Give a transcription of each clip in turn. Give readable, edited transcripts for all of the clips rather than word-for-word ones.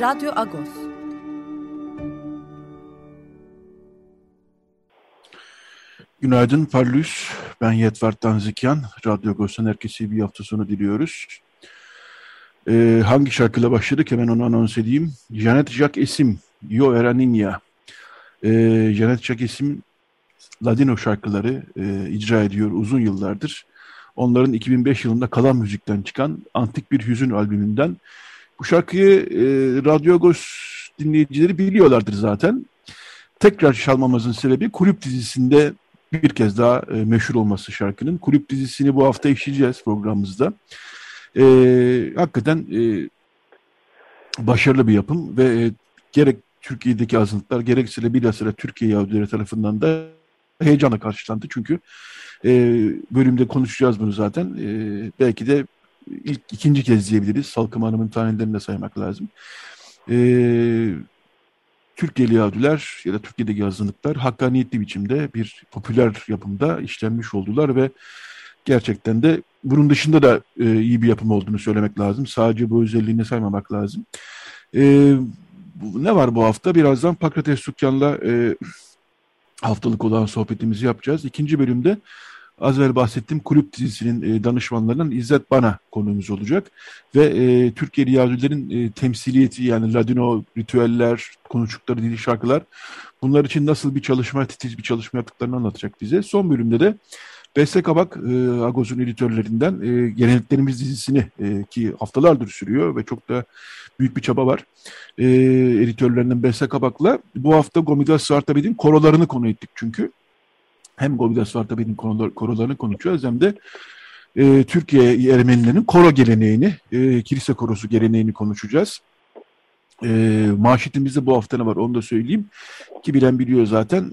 Radyo Agos. Günaydın Parlus. Ben Yervant Danzikyan. Radyo Agos'tan herkese bir hafta sonu diliyoruz. Hangi şarkıyla başladık hemen onu anons edeyim. Janet Jack Esim, Yo Era Niña. Janet Jack Esim Ladino şarkıları icra ediyor uzun yıllardır. Onların 2005 yılında Kalan Müzik'ten çıkan Antik Bir Hüzün albümünden. Bu şarkıyı Radyo Agos dinleyicileri biliyorlardır zaten. Tekrar çalmamızın sebebi Kulüp dizisinde bir kez daha meşhur olması şarkının. Kulüp dizisini bu hafta işleyeceğiz programımızda. Hakikaten başarılı bir yapım ve gerek Türkiye'deki azınlıklar gerekse de bilhassa Türkiye Yahudileri tarafından da heyecanla karşılandı. Çünkü bölümde konuşacağız bunu zaten. Belki de ikinci kez diyebiliriz. Salkım Hanım'ın tanelerini de saymak lazım. Türkiye'li Yahudiler ya da Türkiye'deki azınlıklar hakkaniyetli biçimde bir popüler yapımda işlenmiş oldular ve gerçekten de bunun dışında da iyi bir yapım olduğunu söylemek lazım. Sadece bu özelliğini saymamak lazım. Ne var bu hafta? Birazdan Pakrat Estukyan'la haftalık olan sohbetimizi yapacağız. İkinci bölümde az evvel bahsettiğim Kulüp dizisinin danışmanlarından İzzet Bana konuğumuz olacak. Ve Türkiye'li Yahudilerin temsiliyeti yani Ladino ritüeller, konuştukları dili şarkılar bunlar için nasıl bir çalışma, titiz bir çalışma yaptıklarını anlatacak bize. Son bölümde de Beste Kabak, Agos'un editörlerinden Geleneklerimiz dizisini ki haftalardır sürüyor ve çok da büyük bir çaba var. Editörlerinden Beste Kabak'la bu hafta Gomidas Vartabed'in korolarını konu ettik çünkü. Hem Gomidas Vartabed'in korolarını konuşacağız hem de Türkiye Ermenilerinin koro geleneğini, kilise korosu geleneğini konuşacağız. Manşetimizde bu hafta ne var onu da söyleyeyim ki bilen biliyor zaten.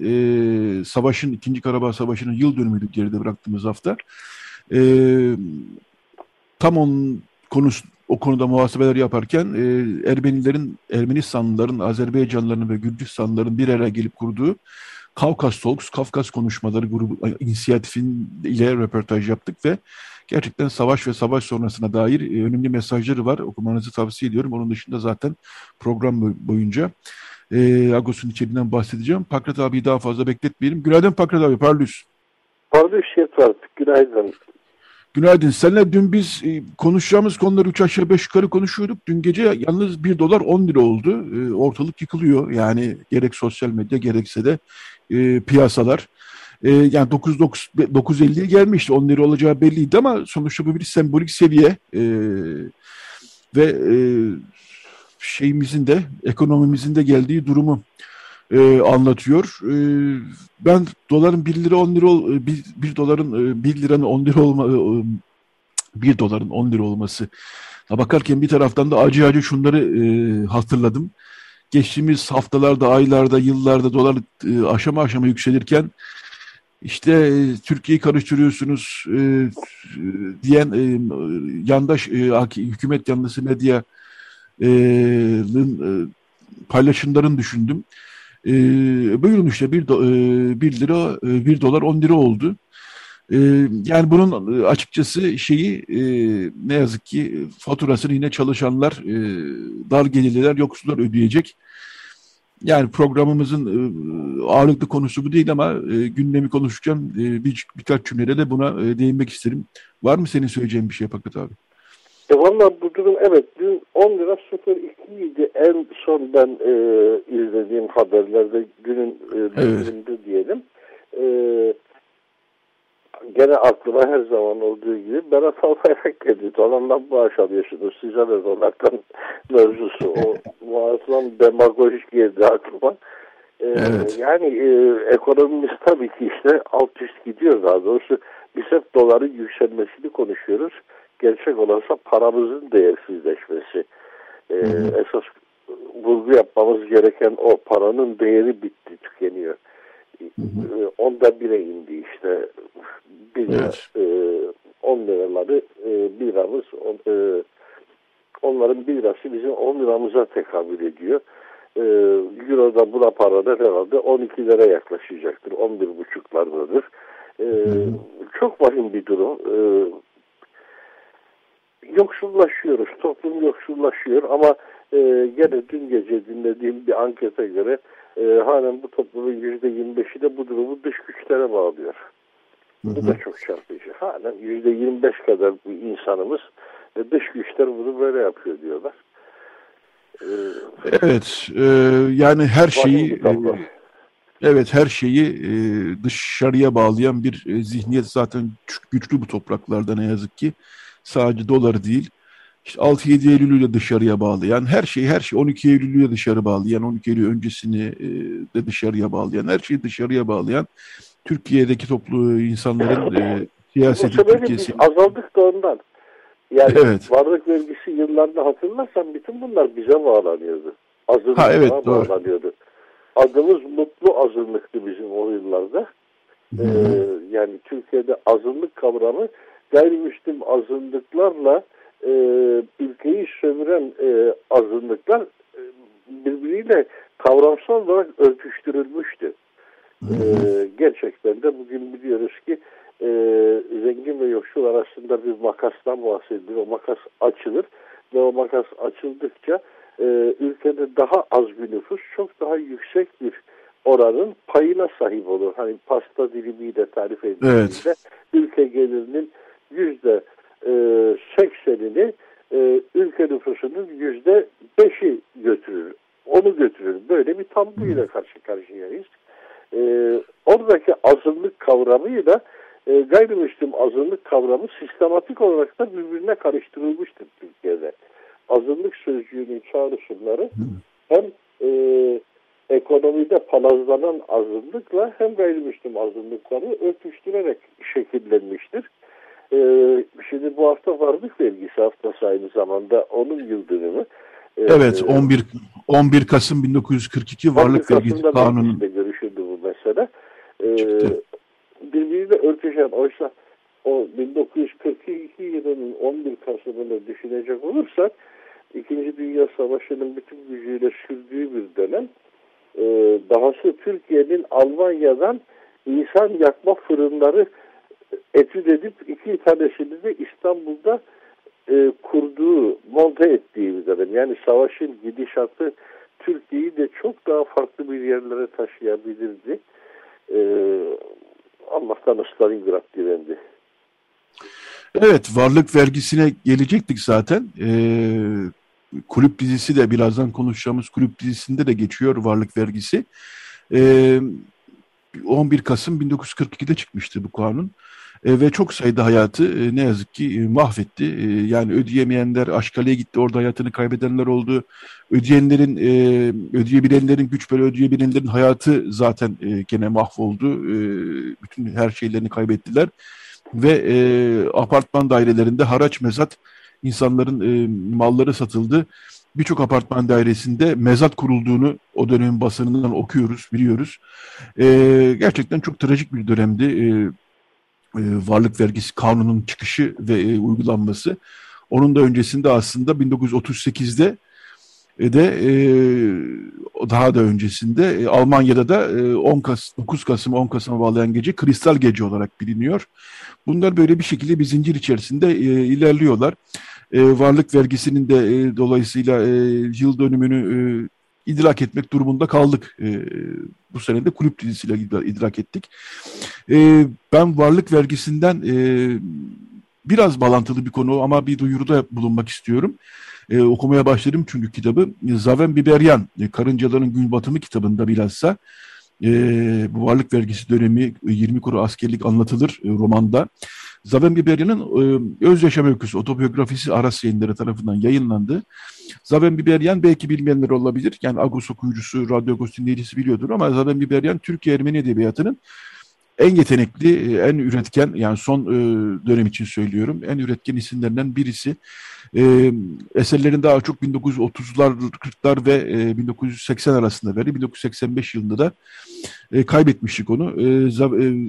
Savaşın, 2. Karabağ Savaşı'nın yıl dönümüydü geride bıraktığımız hafta. Tam o konuda muhasebeler yaparken Ermenistanlıların, Azerbaycanlıların ve Gürcistanlıların bir araya gelip kurduğu Kafkas Talks, Kafkas Konuşmaları grubu inisiyatifiyle röportaj yaptık ve gerçekten savaş ve savaş sonrasına dair önemli mesajları var. Okumanızı tavsiye ediyorum. Onun dışında zaten program boyunca Agos'un içeriğinden bahsedeceğim. Pakrat abi daha fazla bekletmeyelim. Günaydın Pakrat abi, parlus. Parlus Şerif, günaydın. Günaydın. Seninle dün biz konuşacağımız konuları 3 aşağı 5 yukarı konuşuyorduk. Dün gece yalnız $1 10 lira oldu. Ortalık yıkılıyor. Yani gerek sosyal medya gerekse de piyasalar. Yani 9.50'ye gelmişti. 10 lira olacağı belliydi ama sonuçta bu bir sembolik seviye. Ve şeyimizin de ekonomimizin de geldiği durumu anlatıyor. Ben doların 1 lira 10 lira $1 10 lira olması bakarken bir taraftan da acı acı şunları hatırladım. Geçtiğimiz haftalarda, aylarda, yıllarda dolar aşama aşama yükselirken işte Türkiye'yi karıştırıyorsunuz diyen yandaş hükümet yanlısı medyanın paylaşımlarını düşündüm. Buyurun işte $1 $10 oldu. Yani bunun açıkçası şeyi ne yazık ki faturasını yine çalışanlar, dar gelirliler, yoksullar ödeyecek. Yani programımızın ağırlıklı konusu bu değil ama gündemi konuşacağım. Birkaç cümlede de buna değinmek isterim. Var mı senin söyleyeceğin bir şey Pakrat abi? Valla bu durum evet dün 10 lira 0.2 idi en son ben izlediğim haberlerde günün bölümünde diyelim. Gene aklıma her zaman olduğu gibi Berat Albayrak dedi. Dolardan bağış alıyorsunuz size de dolardan mevzusu. O muazzam demagojik geldi aklıma. Evet. Yani ekonomimiz tabii ki işte alt üst gidiyor daha doğrusu. Biz hep doların yükselmesini konuşuyoruz. gerçek olansa paramızın değersizleşmesi. Esas vurgu yapmamız gereken o, paranın değeri bitti, tükeniyor. Onda bire indi işte. Bir lira, 10 liraları biramız, onların bir lirası bizim 10 liramıza tekabül ediyor. Euro'da buna parada herhalde 12 lira yaklaşacaktır. 11,5'lardadır. Çok vahim bir durum. Yoksullaşıyoruz. Toplum yoksullaşıyor ama gene dün gece dinlediğim bir ankete göre halen bu toplumun %25'i de bu durumu dış güçlere bağlıyor. Bu da çok çarpıcı. Halen %25 kadar bu insanımız dış güçler bunu böyle yapıyor diyorlar. Evet, yani her şeyi dışarıya bağlayan bir zihniyet zaten güçlü bu topraklarda ne yazık ki. Sadece dolar değil, işte 6-7 Eylül'ü de dışarıya bağlayan, her şeyi 12 Eylül'ü de dışarı bağlayan, 12 Eylül öncesini de dışarıya bağlayan, her şeyi dışarıya bağlayan Türkiye'deki toplu insanların siyaseti Türkiye'si. Azaldık da ondan. Yani evet. Varlık vergisi yıllarını hatırlarsan bütün bunlar bize bağlanıyordu. Azınlıklara bağlanıyordu. Adımız mutlu azınlıktı bizim o yıllarda. Yani Türkiye'de azınlık kavramı gayrimüslim azınlıklarla ülkeyi sömüren azınlıklar birbiriyle kavramsal olarak örtüştürülmüştü. Gerçekten de bugün biliyoruz ki zengin ve yoksul arasında bir makastan bahsedilir. O makas açılır ve o makas açıldıkça ülkede daha az bir nüfus çok daha yüksek bir oranın payına sahip olur. Hani pasta dilimi de tarif edildiğinde ülke gelirinin %80'ini ülke nüfusunun %5'i götürür. Onu götürür. Böyle bir tabluyla karşı karşıyayız. Oradaki azınlık kavramıyla gayrimüslim azınlık kavramı sistematik olarak da birbirine karıştırılmıştır Türkiye'de. Azınlık sözcüğünün çağrışımları hem ekonomide palazlanan azınlıkla hem gayrimüslim azınlıkları örtüştürerek şekillenmiştir. Şimdi bu hafta varlık vergisi haftası aynı zamanda onun yıl dönümü. Evet, 11 Kasım 1942 varlık vergisi kanunu. Görüşüldü bu mesele. Birbiriyle örtüşen, oysa o 1942 yılının 11 Kasım'ını düşünecek olursak 2. Dünya Savaşı'nın bütün gücüyle sürdüğü bir dönem, dahası Türkiye'nin Almanya'dan insan yakma fırınları etüt edip 2 tanesini de İstanbul'da kurduğu, monte ettiği bir dönem. Yani savaşın gidişatı Türkiye'yi de çok daha farklı bir yerlere taşıyabilirdi. Allah'tan Stalingrad direndi. Evet, varlık vergisine gelecektik zaten. Kulüp dizisi de, birazdan konuşacağımız kulüp dizisinde de geçiyor varlık vergisi. 11 Kasım 1942'de çıkmıştı bu kanun. Ve çok sayıda hayatı ne yazık ki mahvetti. Yani ödeyemeyenler Aşkale'ye gitti, orada hayatını kaybedenler oldu. Ödeyenlerin, ödeyebilenlerin, güç böyle ödeyebilenlerin hayatı zaten gene mahvoldu. Bütün her şeylerini kaybettiler. Ve apartman dairelerinde haraç mezat, insanların malları satıldı. Birçok apartman dairesinde mezat kurulduğunu o dönemin basınından okuyoruz, biliyoruz. Gerçekten çok trajik bir dönemdi. Varlık vergisi kanunun çıkışı ve uygulanması. Onun da öncesinde aslında 1938'de de daha da öncesinde Almanya'da da 9 Kasım'a 10 Kasım'a bağlayan gece Kristal Gece olarak biliniyor. Bunlar böyle bir şekilde bir zincir içerisinde ilerliyorlar. Varlık vergisinin de dolayısıyla yıl dönümünü idrak etmek durumunda kaldık. Bu sene de kulüp dizisiyle idrak ettik. Ben varlık vergisinden biraz bağlantılı bir konu ama bir duyuruda bulunmak istiyorum. Okumaya başladım çünkü kitabı. Zaven Biberyan, Karıncaların Günbatımı kitabında bilhassa bu varlık vergisi dönemi 20 kuru askerlik anlatılır romanda. Zaven Biberyan'ın Öz Yaşam Öyküsü otobiyografisi Aras yayınları tarafından yayınlandı. Zaven Biberyan belki bilmeyenler olabilir. Yani Agos okuyucusu, Radyo Agos dinleyicisi biliyordur ama Zaven Biberyan Türkiye Ermeni Edebiyatı'nın en yetenekli, en üretken, yani son dönem için söylüyorum, en üretken isimlerinden birisi. Eserlerin daha çok 1930'lar, 40'lar ve 1980 arasında verdi. 1985 yılında da kaybetmiştik onu.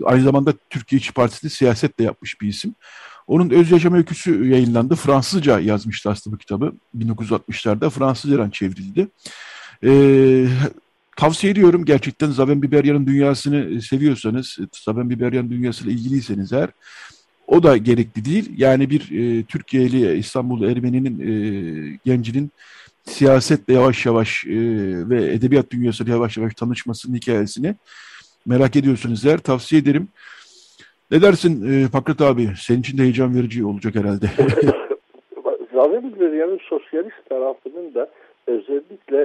Aynı zamanda Türkiye İş Partisi'nde siyaset de yapmış bir isim. Onun Öz Yaşam Öyküsü yayınlandı. Fransızca yazmıştı aslında bu kitabı. 1960'larda Fransızca'dan çevrildi. Tavsiye ediyorum gerçekten. Zaven Biberyan'ın dünyasını seviyorsanız, Zaven Biberyan dünyasıyla ilgiliyseniz eğer, o da gerekli değil. Yani bir Türkiye'li İstanbullu Ermeni'nin gencinin siyasetle yavaş yavaş ve edebiyat dünyasıyla yavaş yavaş tanışmasının hikayesini merak ediyorsanız eğer tavsiye ederim. Ne dersin Pakrat abi? Senin için de heyecan verici olacak herhalde. Zaven Biberyan'ın sosyalist tarafının da özellikle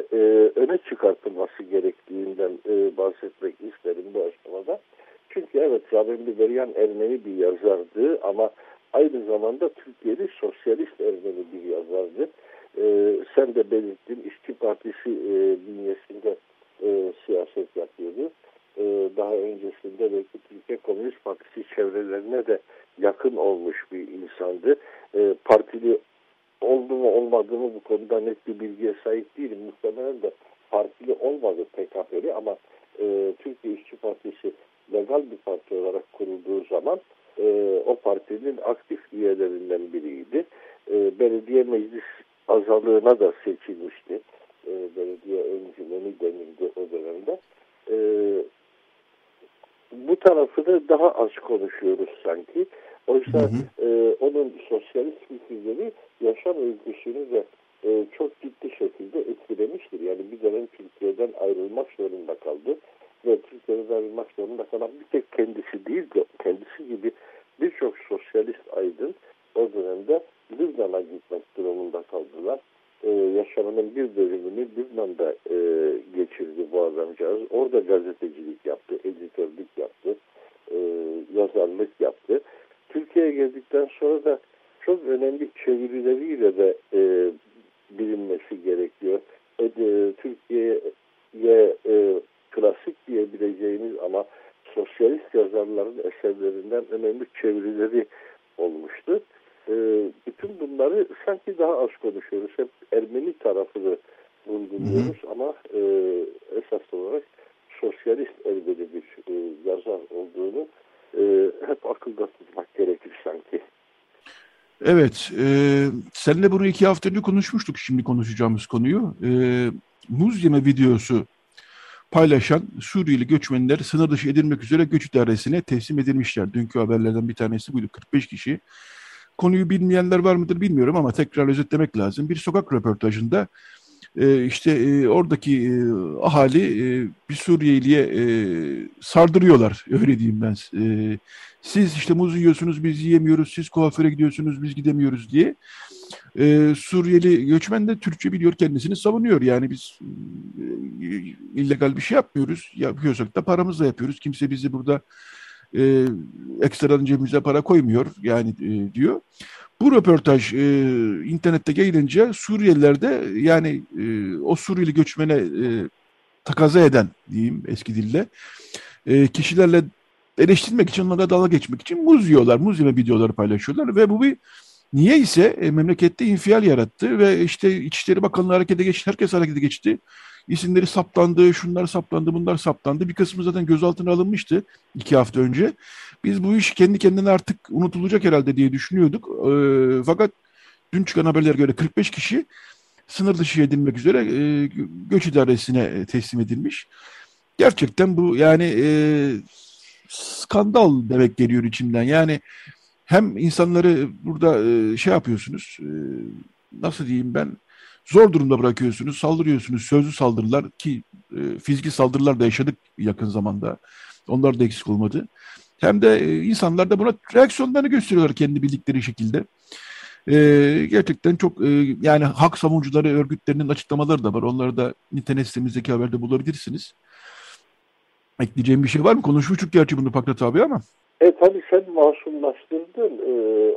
öne çıkartılması gerektiğinden bahsetmek isterim bu aşamada. Çünkü evet, Zaven Biberyan Ermeni bir yazardı ama aynı zamanda Türkiye'de sosyalist Ermeni bir yazardı. Sen de belirttin, İşçi Partisi bünyesinde siyaset yapıyordu. Daha öncesinde belki Türkiye Komünist Partisi çevrelerine de yakın olmuş bir insandı. Partili oldu mu olmadı mı bu konuda net bir bilgiye sahip değilim. Muhtemelen de partili olmadı PKK'li ama Türkiye İşçi Partisi legal bir parti olarak kurulduğu zaman o partinin aktif üyelerinden biriydi. Belediye meclis azalığına da seçilmişti. Belediye öncülüğü denildi o dönemde. Bu tarafını daha az konuşuyoruz sanki. Oysa onun sosyalist fikirleri yaşam öyküsünü de çok ciddi şekilde etkilemiştir. Yani bir dönem Türkiye'den ayrılmak zorunda kaldı. Ve Türkiye'den ayrılmak zorunda kalan bir tek kendisi değil, kendisi gibi birçok sosyalist aydın o dönemde Lübnan'a gitmek durumunda kaldılar. Yaşamının bir bölümünü Lübnan'da geçirdi bu adamcağız. Orada gazetecilik yaptı, editörlük yaptı, yazarlık yaptı. Türkiye'ye geldikten sonra da çok önemli çevirileriyle de bilinmesi gerekiyor. Türkiye'ye klasik diyebileceğimiz ama sosyalist yazarların eserlerinden önemli çevirileri olmuştu. Bütün bunları sanki daha az konuşuyoruz. Hep Ermeni tarafını vurguluyoruz ama esas olarak sosyalist Ermeni bir yazar olduğunu hep akılda tutmak gerekir sanki. Evet. Seninle bunu 2 hafta önce konuşmuştuk, şimdi konuşacağımız konuyu. Muz yeme videosu paylaşan Suriyeli göçmenler sınır dışı edilmek üzere göç idaresine teslim edilmişler. Dünkü haberlerden bir tanesi buydu. 45 kişi. Konuyu bilmeyenler var mıdır bilmiyorum ama tekrar özetlemek lazım. Bir sokak röportajında işte oradaki ahali bir Suriyeli'ye sardırıyorlar. Öyle diyeyim ben. Siz işte muz yiyorsunuz, biz yiyemiyoruz. Siz kuaföre gidiyorsunuz, biz gidemiyoruz diye. Suriyeli göçmen de Türkçe biliyor, kendisini savunuyor. Yani biz illegal bir şey yapmıyoruz. Yapıyorsak da paramızla yapıyoruz. Kimse bizi burada ekstradan cebimize para koymuyor yani diyor. Bu röportaj internette yayılınca Suriyeliler de yani o Suriyeli göçmene takaza eden diyeyim eski dille kişilerle eleştirmek için, onlara dalga geçmek için muz yiyorlar, muz yeme videoları paylaşıyorlar ve bu bir niyeyse memlekette infial yarattı ve işte İçişleri Bakanlığı harekete geçti, herkes harekete geçti. İsimleri saptandı, şunlar saptandı, bunlar saptandı. Bir kısmı zaten gözaltına alınmıştı 2 hafta önce. Biz bu iş kendi kendine artık unutulacak herhalde diye düşünüyorduk. Fakat dün çıkan haberlere göre 45 kişi sınır dışı edilmek üzere göç idaresine teslim edilmiş. Gerçekten bu yani skandal demek geliyor içimden. Yani hem insanları burada şey yapıyorsunuz, nasıl diyeyim ben, zor durumda bırakıyorsunuz, saldırıyorsunuz, sözlü saldırılar ki fiziki saldırılar da yaşadık yakın zamanda. Onlar da eksik olmadı. Hem de insanlar da buna reaksiyonlarını gösteriyorlar kendi bildikleri şekilde. Gerçekten çok yani hak savunucuları örgütlerinin açıklamaları da var. Onları da internet sitemizdeki haberde bulabilirsiniz. Ekleyeceğim bir şey var mı? Konuşmuştuk gerçi bunu Pakrat abi ama. Tabii sen masumlaştırdın.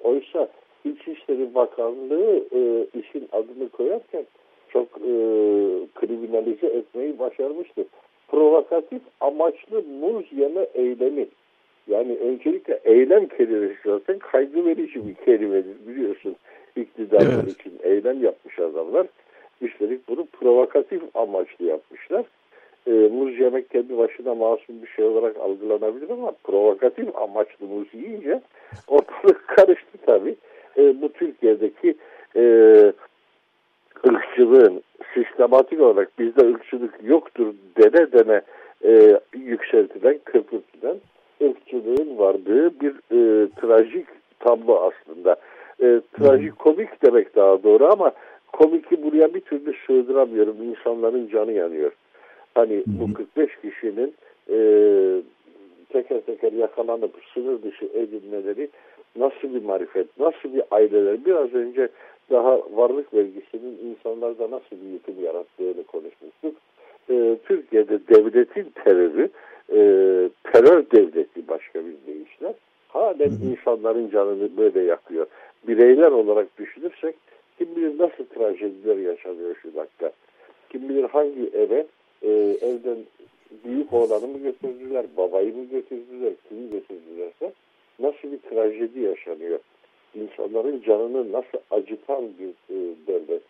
Oysa İçişleri Bakanlığı işin adını koyarken çok kriminalize etmeyi başarmıştı. Provokatif amaçlı muz yeme eylemi Yani öncelikle eylem kelimesi zaten kaygı verici bir kelimedir biliyorsun. İktidar için eylem yapmış adamlar. Üstelik bunu provokatif amaçlı yapmışlar. Muz yemek kendi başına masum bir şey olarak algılanabilir ama provokatif amaçlı muz yiyince ortalık karıştı tabii. Bu Türkiye'deki ırkçılığın sistematik olarak bizde ırkçılık yoktur dene yükseltilen, kırpıtılan ırkçılığın vardığı bir trajik tablo aslında. Trajikomik demek daha doğru ama komiki buraya bir türlü sığdıramıyorum. İnsanların canı yanıyor. Hani bu 45 kişinin teker teker yakalanıp sınır dışı edilmeleri nasıl bir marifet, nasıl bir aileler. Biraz önce daha varlık vergisinin insanlarda nasıl bir yıkım yarattığını konuşmuştuk. Türkiye'de devletin terörü, terör devleti başka bir deyişle halen insanların canını böyle yakıyor. Bireyler olarak düşünürsek kim bilir nasıl trajediler yaşanıyor şu dakika. Kim bilir hangi eve evden büyük oğlanı mı götürdüler, babayı mı götürdüler, kimi götürdülerse nasıl bir trajedi yaşanıyor. İnsanların canını nasıl acıtan bir devlet.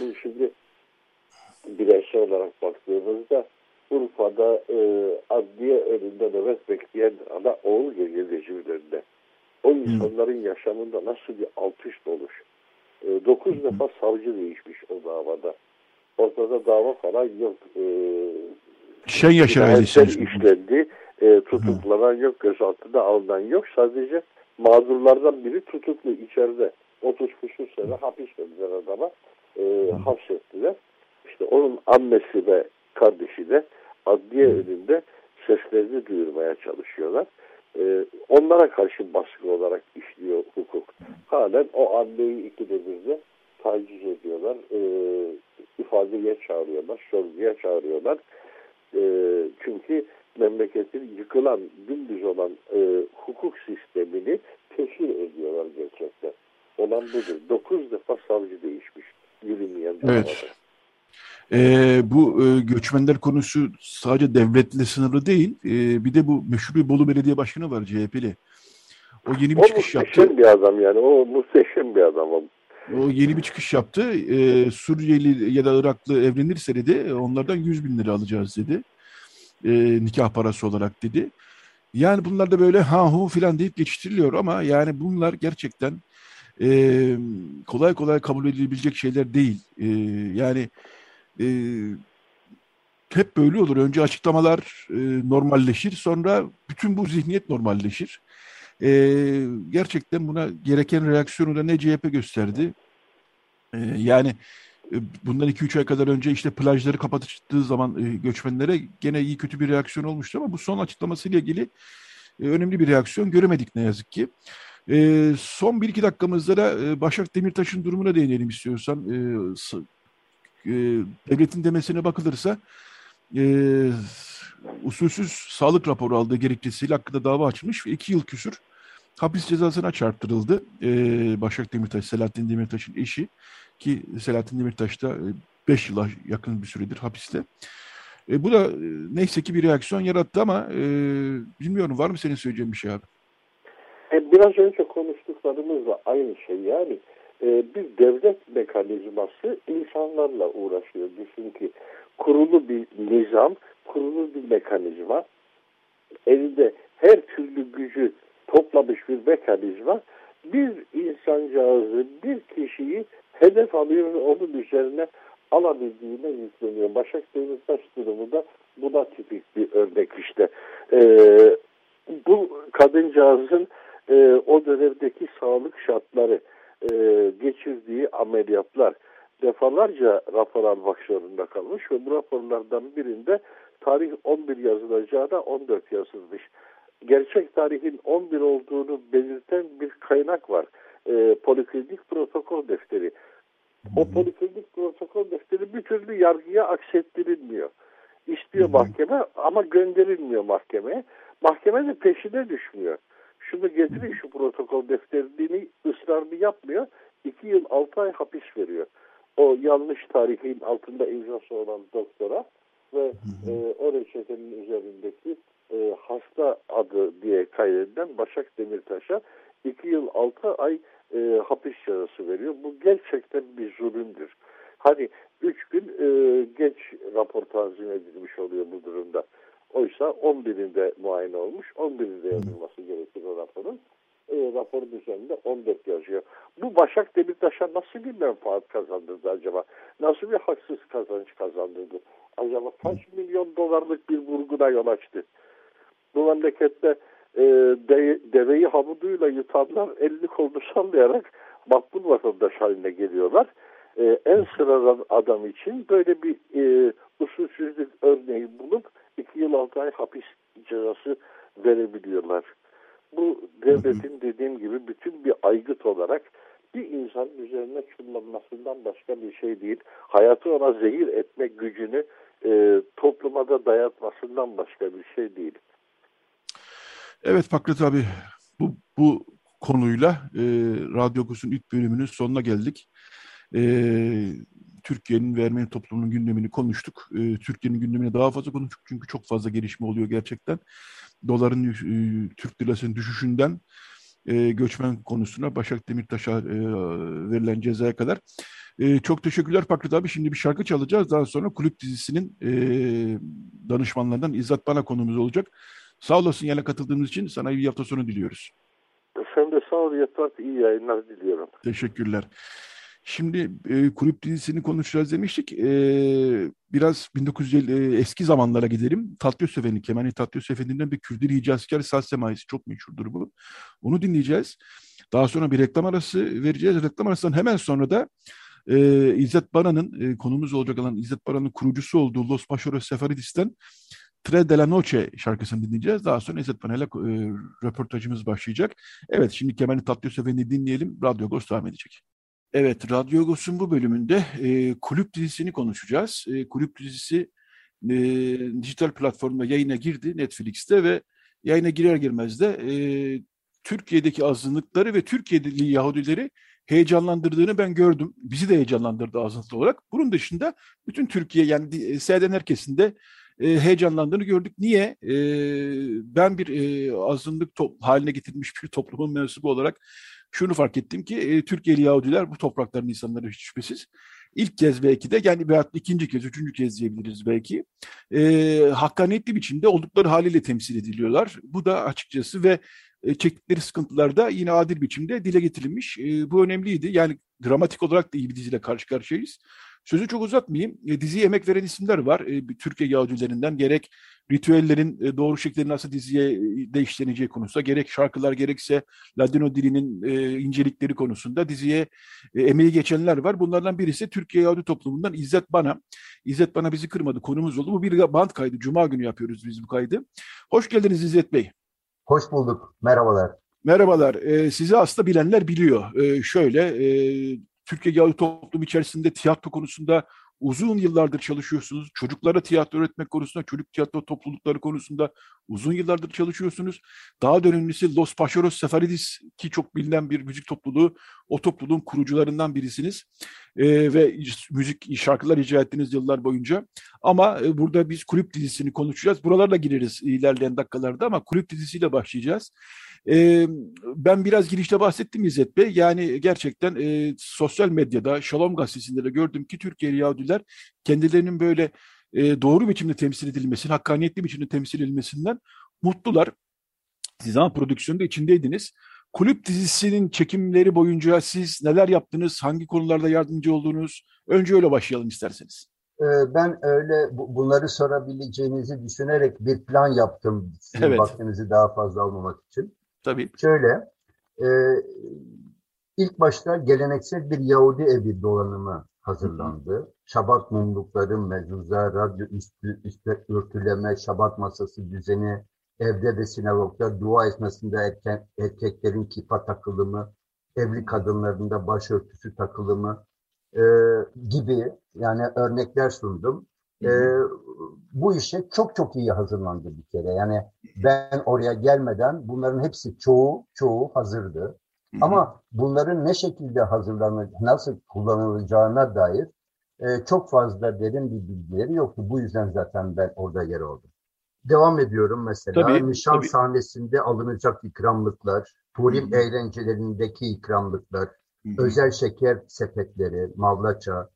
Bu şimdi bireysel olarak baktığımızda Urfa'da adliye önünde nöbet bekleyen ana oğul geliyor rejimlerinde. O insanların yaşamında nasıl bir alt üst oluş. 9 defa savcı değişmiş o davada. Ortada dava falan yok. Şey işlendi. Tutuklanan yok, gözaltına alınan yok. Sadece mağdurlardan biri tutuklu içeride. 30 küsur sene hapis verdiler adama. Hapsettiler. İşte onun annesi ve kardeşi de adliye önünde seslerini duyurmaya çalışıyorlar. Onlara karşı baskı olarak işliyor hukuk. Halen o anneyi ikide birde taciz ediyorlar. İfadeye çağırıyorlar, sorguya çağırıyorlar. Çünkü memleketin yıkılan, dümdüz olan hukuk sistemini teşhir ediyorlar gerçekten. Olan budur. 9 defa savcı değişmiş. Yürümeyen davada. Evet. Bu göçmenler konusu sadece devletle sınırlı değil. Bir de bu meşhur bir Bolu Belediye Başkanı var, CHP'li. O yeni bir çıkış yaptı. O muhteşem bir adam yani. O muhteşem bir adam. O yeni bir çıkış yaptı. Suriyeli ya da Iraklı evlenirse dedi, onlardan 100.000 lira alacağız dedi. Nikah parası olarak dedi. Yani bunlar da böyle ha hu filan deyip geçiştiriliyor ama yani bunlar gerçekten kolay kolay kabul edilebilecek şeyler değil. Yani hep böyle olur. Önce açıklamalar normalleşir. Sonra bütün bu zihniyet normalleşir. Gerçekten buna gereken reaksiyonu da ne CHP gösterdi. Yani bundan 2-3 ay kadar önce işte plajları kapatıldığı zaman göçmenlere gene iyi kötü bir reaksiyon olmuştu ama bu son açıklamasıyla ilgili önemli bir reaksiyon göremedik ne yazık ki. Son 1-2 dakikamızda da Başak Demirtaş'ın durumuna değinelim istiyorsan. Devletin demesine bakılırsa usulsüz sağlık raporu aldığı gerekçesiyle hakkında dava açılmış ve 2 yıl küsür hapis cezasına çarptırıldı. Başak Demirtaş, Selahattin Demirtaş'ın eşi ki Selahattin Demirtaş da 5 yıla yakın bir süredir hapiste. Bu da neyse ki bir reaksiyon yarattı ama bilmiyorum, var mı senin söyleyeceğin bir şey abi? Biraz önce konuştuklarımızla aynı şey yani. Bir devlet mekanizması insanlarla uğraşıyor. Düşün ki kurulu bir nizam, kurulu bir mekanizma, elinde her türlü gücü toplamış bir mekanizma bir insancağızı, bir kişiyi hedef alıyor ve onun üzerine alabildiğine yükleniyor. Başak Demirtaş durumu da buna tipik bir örnek işte. Bu kadıncağızın o dönemdeki sağlık şartları, geçirdiği ameliyatlar defalarca rapor almak zorunda kalmış ve bu raporlardan birinde tarih 11 yazılacağına 14 yazılmış. Gerçek tarihin 11 olduğunu belirten bir kaynak var. Poliklinik protokol defteri. O poliklinik protokol defteri bir türlü yargıya aksettirilmiyor. İstiyor mahkeme ama gönderilmiyor mahkemeye. Mahkeme de peşine düşmüyor. Şunu getirin şu protokol defterini ısrarını yapmıyor. 2 yıl 6 ay hapis veriyor. O yanlış tarihin altında imzası olan doktora ve o reçetenin üzerindeki hasta hasta adı diye kaydedilen Başak Demirtaş'a 2 yıl 6 ay hapis cezası veriyor. Bu gerçekten bir zulümdür. Hani 3 gün geç rapor tanzim edilmiş oluyor bu durumda. Oysa 11'inde muayene olmuş, 11'inde yazılması gerekir o raporun. Raporun üzerinde 14 yazıyor. Bu Başak Demirtaş'a nasıl bir menfaat kazandırdı acaba? Nasıl bir haksız kazanç kazandırdı? Acaba kaç milyon dolarlık bir vurguna yol açtı? Bu memlekette deveyi hamuduyla yutanlar elini kolunu sallayarak makbul vatandaş haline geliyorlar. En sıradan adam için böyle bir usulsüzlük örneği bulup 2 yıl 6 ay hapis cezası verebiliyorlar. Bu devletin dediğim gibi bütün bir aygıt olarak bir insanın üzerine çullanmasından başka bir şey değil. Hayatı ona zehir etme gücünü topluma da dayatmasından başka bir şey değil. Evet Pakrat abi, bu konuyla Radyo Kus'un ilk bölümünün sonuna geldik. Türkiye'nin ve Ermeni toplumunun gündemini konuştuk. Türkiye'nin gündemine daha fazla konuştuk çünkü çok fazla gelişme oluyor gerçekten. Doların Türk lirasının düşüşünden göçmen konusuna, Başak Demirtaş'a verilen cezaya kadar. Çok teşekkürler Pakrat abi. Şimdi bir şarkı çalacağız. Daha sonra Kulüp dizisinin danışmanlarından İzzet Bana konuğumuz olacak. Sağ olasın yana katıldığımız için. Sana iyi bir hafta sonu diliyoruz. Sen de sağ ol Yetat. İyi yayınlar diliyorum. Teşekkürler. Şimdi kulüp dizisini konuşacağız demiştik. Biraz 1950 eski zamanlara gidelim. Tatlıyöz Efendi, Kemani Tatlıyöz Efendi'nden bir Kürdili Hicazkar Saz Semaisi çok meşhurdur bu. Onu dinleyeceğiz. Daha sonra bir reklam arası vereceğiz. Reklam arasından hemen sonra da İzzet Bana'nın, konumuz olacak olan İzzet Bana'nın kurucusu olduğu Los Pasharos Sefaradis'ten Tre de la Noche şarkısını dinleyeceğiz. Daha sonra İzzet Bana'yla röportajımız başlayacak. Evet, şimdi Kemani Tatlıyöz Efendi'yi dinleyelim. Radyo Agos devam edecek. Evet, Radyo Agos'un bu bölümünde kulüp dizisini konuşacağız. Kulüp dizisi dijital platformda yayına girdi Netflix'te ve yayına girer girmez de Türkiye'deki azınlıkları ve Türkiye'deki Yahudileri heyecanlandırdığını ben gördüm. Bizi de heyecanlandırdı azınlıklı olarak. Bunun dışında bütün Türkiye, yani seyreden herkesin de heyecanlandığını gördük. Niye? Ben bir azınlık haline getirilmiş bir toplumun mensubu olarak şunu fark ettim ki Türkiye'li Yahudiler bu toprakların insanları hiç şüphesiz. İlk kez belki de, yani veyahut ikinci kez, üçüncü kez diyebiliriz belki. Hakkaniyetli biçimde oldukları haliyle temsil ediliyorlar. Bu da açıkçası ve çektikleri sıkıntılarda yine adil biçimde dile getirilmiş. Bu önemliydi. Yani dramatik olarak da iyi bir diziyle karşı karşıyayız. Sözü çok uzatmayayım. Diziye emek veren isimler var. Türkiye Yahudilerinden gerek ritüellerin doğru şekilde nasıl diziye de işleneceği konusunda, gerek şarkılar, gerekse Ladino dilinin incelikleri konusunda diziye emeği geçenler var. Bunlardan birisi Türkiye Yahudi toplumundan İzzet Bana. İzzet Bana bizi kırmadı, konumuz oldu. Bu bir band kaydı. Cuma günü yapıyoruz biz bu kaydı. Hoş geldiniz İzzet Bey. Hoş bulduk. Merhabalar. Merhabalar. Sizi aslında bilenler biliyor. Türkiye Yahudi toplumu içerisinde tiyatro konusunda uzun yıllardır çalışıyorsunuz. Çocuklara tiyatro öğretmek konusunda, çocuk tiyatro toplulukları konusunda uzun yıllardır çalışıyorsunuz. Daha da önemlisi Los Pasharos Sefaradis, ki çok bilinen bir müzik topluluğu. O topluluğun kurucularından birisiniz. Ve müzik, şarkılar icra ettiğiniz yıllar boyunca. Ama burada biz kulüp dizisini konuşacağız. Buralarla gireriz ilerleyen dakikalarda ama kulüp dizisiyle başlayacağız. Ben biraz girişte bahsettim İzzet Bey. Yani gerçekten sosyal medyada, Şalom gazetesinde de gördüm ki Türkiye'li Yahudiler kendilerinin böyle doğru biçimde temsil edilmesini, hakkaniyetli biçimde temsil edilmesinden mutlular. Siz ama prodüksiyonda içindeydiniz. Kulüp dizisinin çekimleri boyunca siz neler yaptınız, hangi konularda yardımcı oldunuz? Önce öyle başlayalım isterseniz. Ben öyle bunları sorabileceğinizi düşünerek bir plan yaptım. Sizin vaktinizi daha fazla almamak için. Tabii. Şöyle, ilk başta geleneksel bir Yahudi evi dolanımı hazırlandı. Hı hı. Şabat mumlukları, mezuzlar, radyo üstü örtüleme, şabat masası düzeni, evde ve sinagogda dua esnasında erkeklerin kipa takılımı, evli kadınların da başörtüsü takılımı gibi, yani örnekler sundum. Bu işe çok iyi hazırlandı bir kere. Yani ben oraya gelmeden bunların hepsi çoğu hazırdı. Hı-hı. Ama bunların ne şekilde nasıl kullanılacağına dair çok fazla derin bir bilgileri yoktu. Bu yüzden zaten ben orada yer oldum. devam ediyorum mesela. Tabii, nişan tabii. Sahnesinde alınacak ikramlıklar, turim eğlencelerindeki ikramlıklar, özel şeker sepetleri, mavlaça,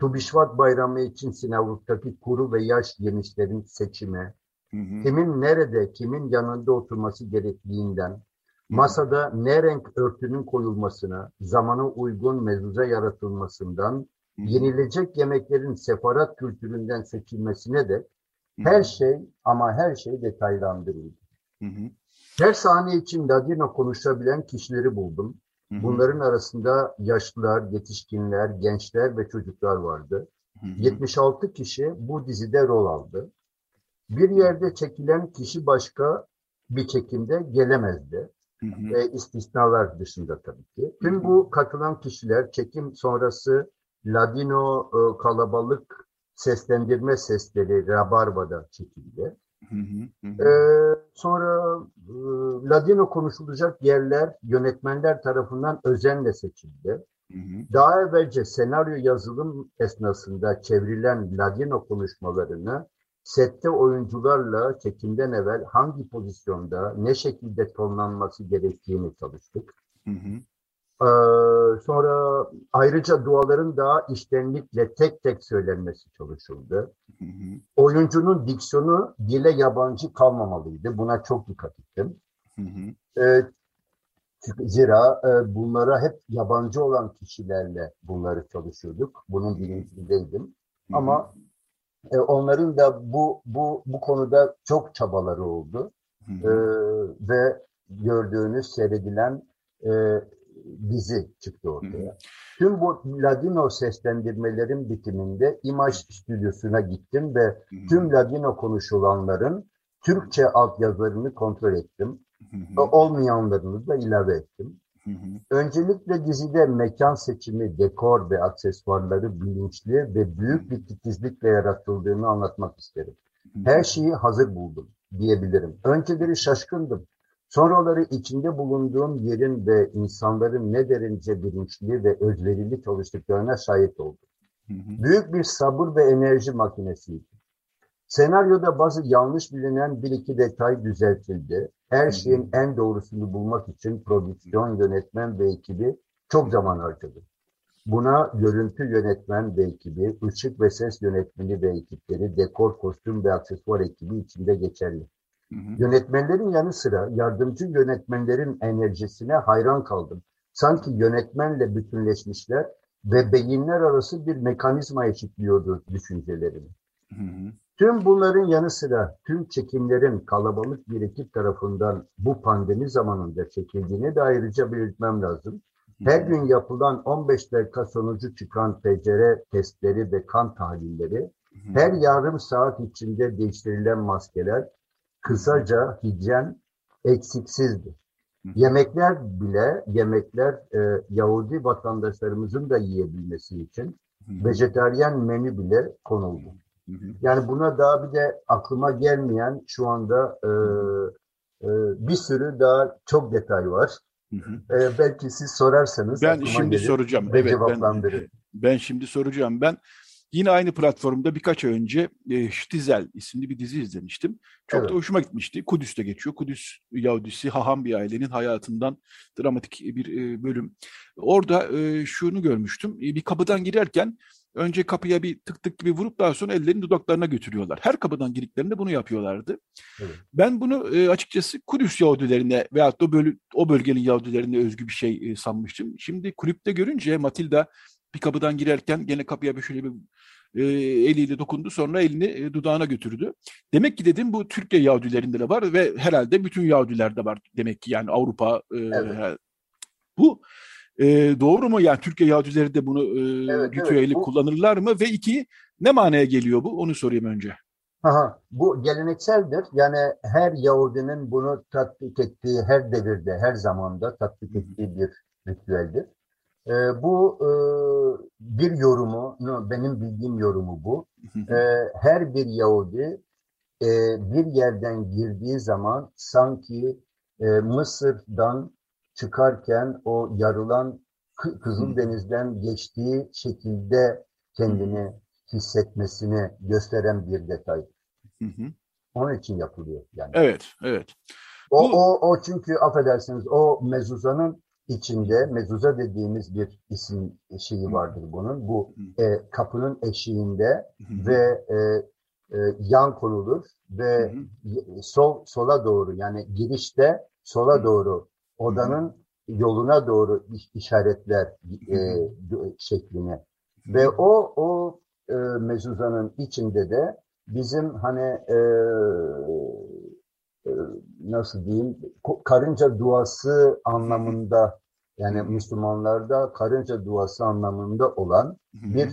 Tubüşvat bayramı için Sinavurt'taki kuru ve yaş yemişlerin seçimi, kimin nerede, kimin yanında oturması gerektiğinden, masada ne renk örtünün koyulmasına, zamana uygun mezuza yaratılmasından, yenilecek yemeklerin sefarat kültüründen seçilmesine de her şey ama her şey detaylandırıldı. Her sahne için Ladino konuşabilen kişileri buldum. Bunların arasında yaşlılar, yetişkinler, gençler ve çocuklar vardı. 76 kişi bu dizide rol aldı. Bir yerde çekilen kişi başka bir çekimde gelemezdi. İstisnalar dışında tabii ki. Tüm bu katılan kişiler çekim sonrası Ladino kalabalık seslendirme sesleri Rabarba'da çekildi. Sonra Ladino konuşulacak yerler yönetmenler tarafından özenle seçildi. Daha evvelce senaryo yazılım esnasında çevrilen Ladino konuşmalarını sette oyuncularla çekimden evvel hangi pozisyonda, ne şekilde tonlanması gerektiğini çalıştık. Sonra ayrıca duaların daha iştenlikle tek tek söylenmesi çalışıldı. Oyuncunun diksiyonu dile yabancı kalmamalıydı. Buna çok dikkat ettim. Zira bunlara hep yabancı olan kişilerle bunları çalışıyorduk. Bunun bilincindeydim. Ama onların da bu konuda çok çabaları oldu. Ve gördüğünüz seyredilen dizi çıktı ortaya. Tüm bu Ladino seslendirmelerin bitiminde İmaj stüdyosuna gittim ve tüm Ladino konuşulanların Türkçe altyazılarını kontrol ettim. Olmayanlarını da ilave ettim. Öncelikle dizide mekan seçimi, dekor ve aksesuarları bilinçli ve büyük bir titizlikle yaratıldığını anlatmak isterim. Her şeyi hazır buldum diyebilirim. Önceleri şaşkındım. Sonraları içinde bulunduğum yerin ve insanların ne derece bilinçli ve özverili çalıştıklarına şahit oldum. Büyük bir sabır ve enerji makinesiydi. Senaryoda bazı yanlış bilinen bir iki detay düzeltildi. Her şeyin en doğrusunu bulmak için prodüksiyon, yönetmen ve ekibi çok zaman harcadı. Buna görüntü yönetmen ve ekibi, ışık ve ses yönetmeni ve ekipleri, dekor, kostüm ve aksesuar ekibi içinde geçerli. Yönetmenlerin yanı sıra yardımcı yönetmenlerin enerjisine hayran kaldım. Sanki yönetmenle bütünleşmişler ve beyinler arası bir mekanizma eşitliyordu düşüncelerimi. Tüm bunların yanı sıra tüm çekimlerin kalabalık bir ekip tarafından bu pandemi zamanında çekildiğini de ayrıca belirtmem lazım. Her gün yapılan 15 dakika sonucu çıkan PCR testleri ve kan tahlilleri, her yarım saat içinde değiştirilen maskeler, kısaca hijyen eksiksizdi. Yemekler Yahudi vatandaşlarımızın da yiyebilmesi için vejetaryen menü bile konuldu. Yani buna daha bir de aklıma gelmeyen şu anda bir sürü daha çok detay var. Belki siz sorarsanız. Ben şimdi soracağım. Evet, ben şimdi soracağım. Ben yine aynı platformda birkaç ay önce Ştizel isimli bir dizi izlemiştim. Çok da hoşuma gitmişti. Kudüs'te geçiyor. Kudüs Yahudisi, haham bir ailenin hayatından dramatik bir bölüm. Orada şunu görmüştüm. Bir kapıdan girerken önce kapıya bir tık tık gibi vurup daha sonra ellerini dudaklarına götürüyorlar. Her kapıdan girdiklerinde bunu yapıyorlardı. Evet. Ben bunu açıkçası Kudüs Yahudilerine veyahut da o bölgenin Yahudilerine özgü bir şey sanmıştım. Şimdi kulüpte görünce Matilda bir kapıdan girerken gene kapıya şöyle bir eliyle dokundu, sonra elini dudağına götürdü. Demek ki dedim bu Türkiye Yahudilerinde de var ve herhalde bütün Yahudilerde var demek ki, yani Avrupa. Bu doğru mu? Yani Türkiye Yahudileri de bunu ritüeli kullanırlar mı? Ve iki, ne manaya geliyor bu? Onu sorayım önce. Bu gelenekseldir. Yani her Yahudinin bunu tatbik ettiği, her devirde, her zamanda tatbik ettiği bir ritüeldir. Bu bir yorumu, benim bildiğim yorumu bu. Her bir Yahudi bir yerden girdiği zaman sanki Mısır'dan çıkarken o yarılan Kızıldeniz'den geçtiği şekilde kendini hissetmesini gösteren bir detay. onun için yapılıyor yani. Evet, evet. O çünkü affedersiniz o mezuzanın içinde mezuza dediğimiz bir isim şeyi vardır bunun. Bu kapının eşiğinde ve yan konulur ve sola doğru yani girişte sola doğru odanın yoluna doğru işaretler şeklini ve o mezuzanın içinde de bizim hani nasıl diyeyim karınca duası anlamında yani Müslümanlarda karınca duası anlamında olan bir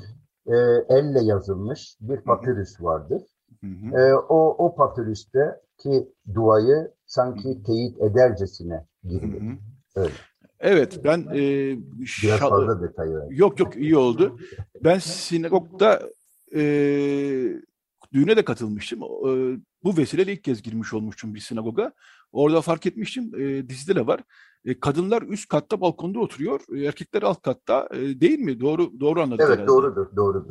elle yazılmış bir papyrus vardır. O papyrüsteki duayı sanki teyit edercesine girilir. Öyle. Evet, ben biraz fazla detay verdim. Yok iyi oldu. Ben sinagogda düğüne de katılmıştım. Bu vesileyle ilk kez girmiş olmuştum bir sinagoga. Orada fark etmiştim, dizide de var. Kadınlar üst katta balkonda oturuyor, erkekler alt katta değil mi? Doğru anladım. Evet, herhalde. Doğrudur.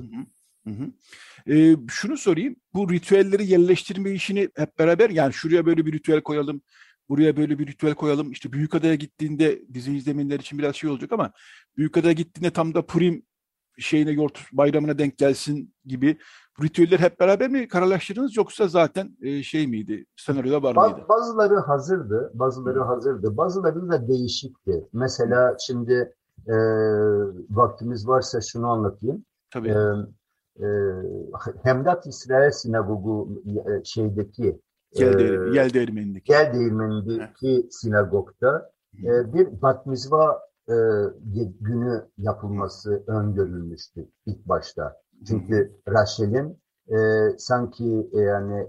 Hı-hı. Şunu sorayım, bu ritüelleri yerleştirme işini hep beraber, yani şuraya böyle bir ritüel koyalım, buraya böyle bir ritüel koyalım. İşte Büyükada'ya gittiğinde, dizi izlemeyenler için biraz şey olacak ama Büyükada'ya gittiğinde tam da Purim şeyine, yurt bayramına denk gelsin gibi ritüeller hep beraber mi kararlaştırdınız yoksa zaten şey miydi, senaryoda var mıydı? Bazıları hazırdı, bazıları da değişikti. Mesela şimdi vaktimiz varsa şunu anlatayım. Tabii. Hemdat İsrail sinagogu şeydeki Yel değirmenindeki sinagogda bir bat mizva günü yapılması öngörülmüştü ilk başta. Çünkü Raşel'in sanki yani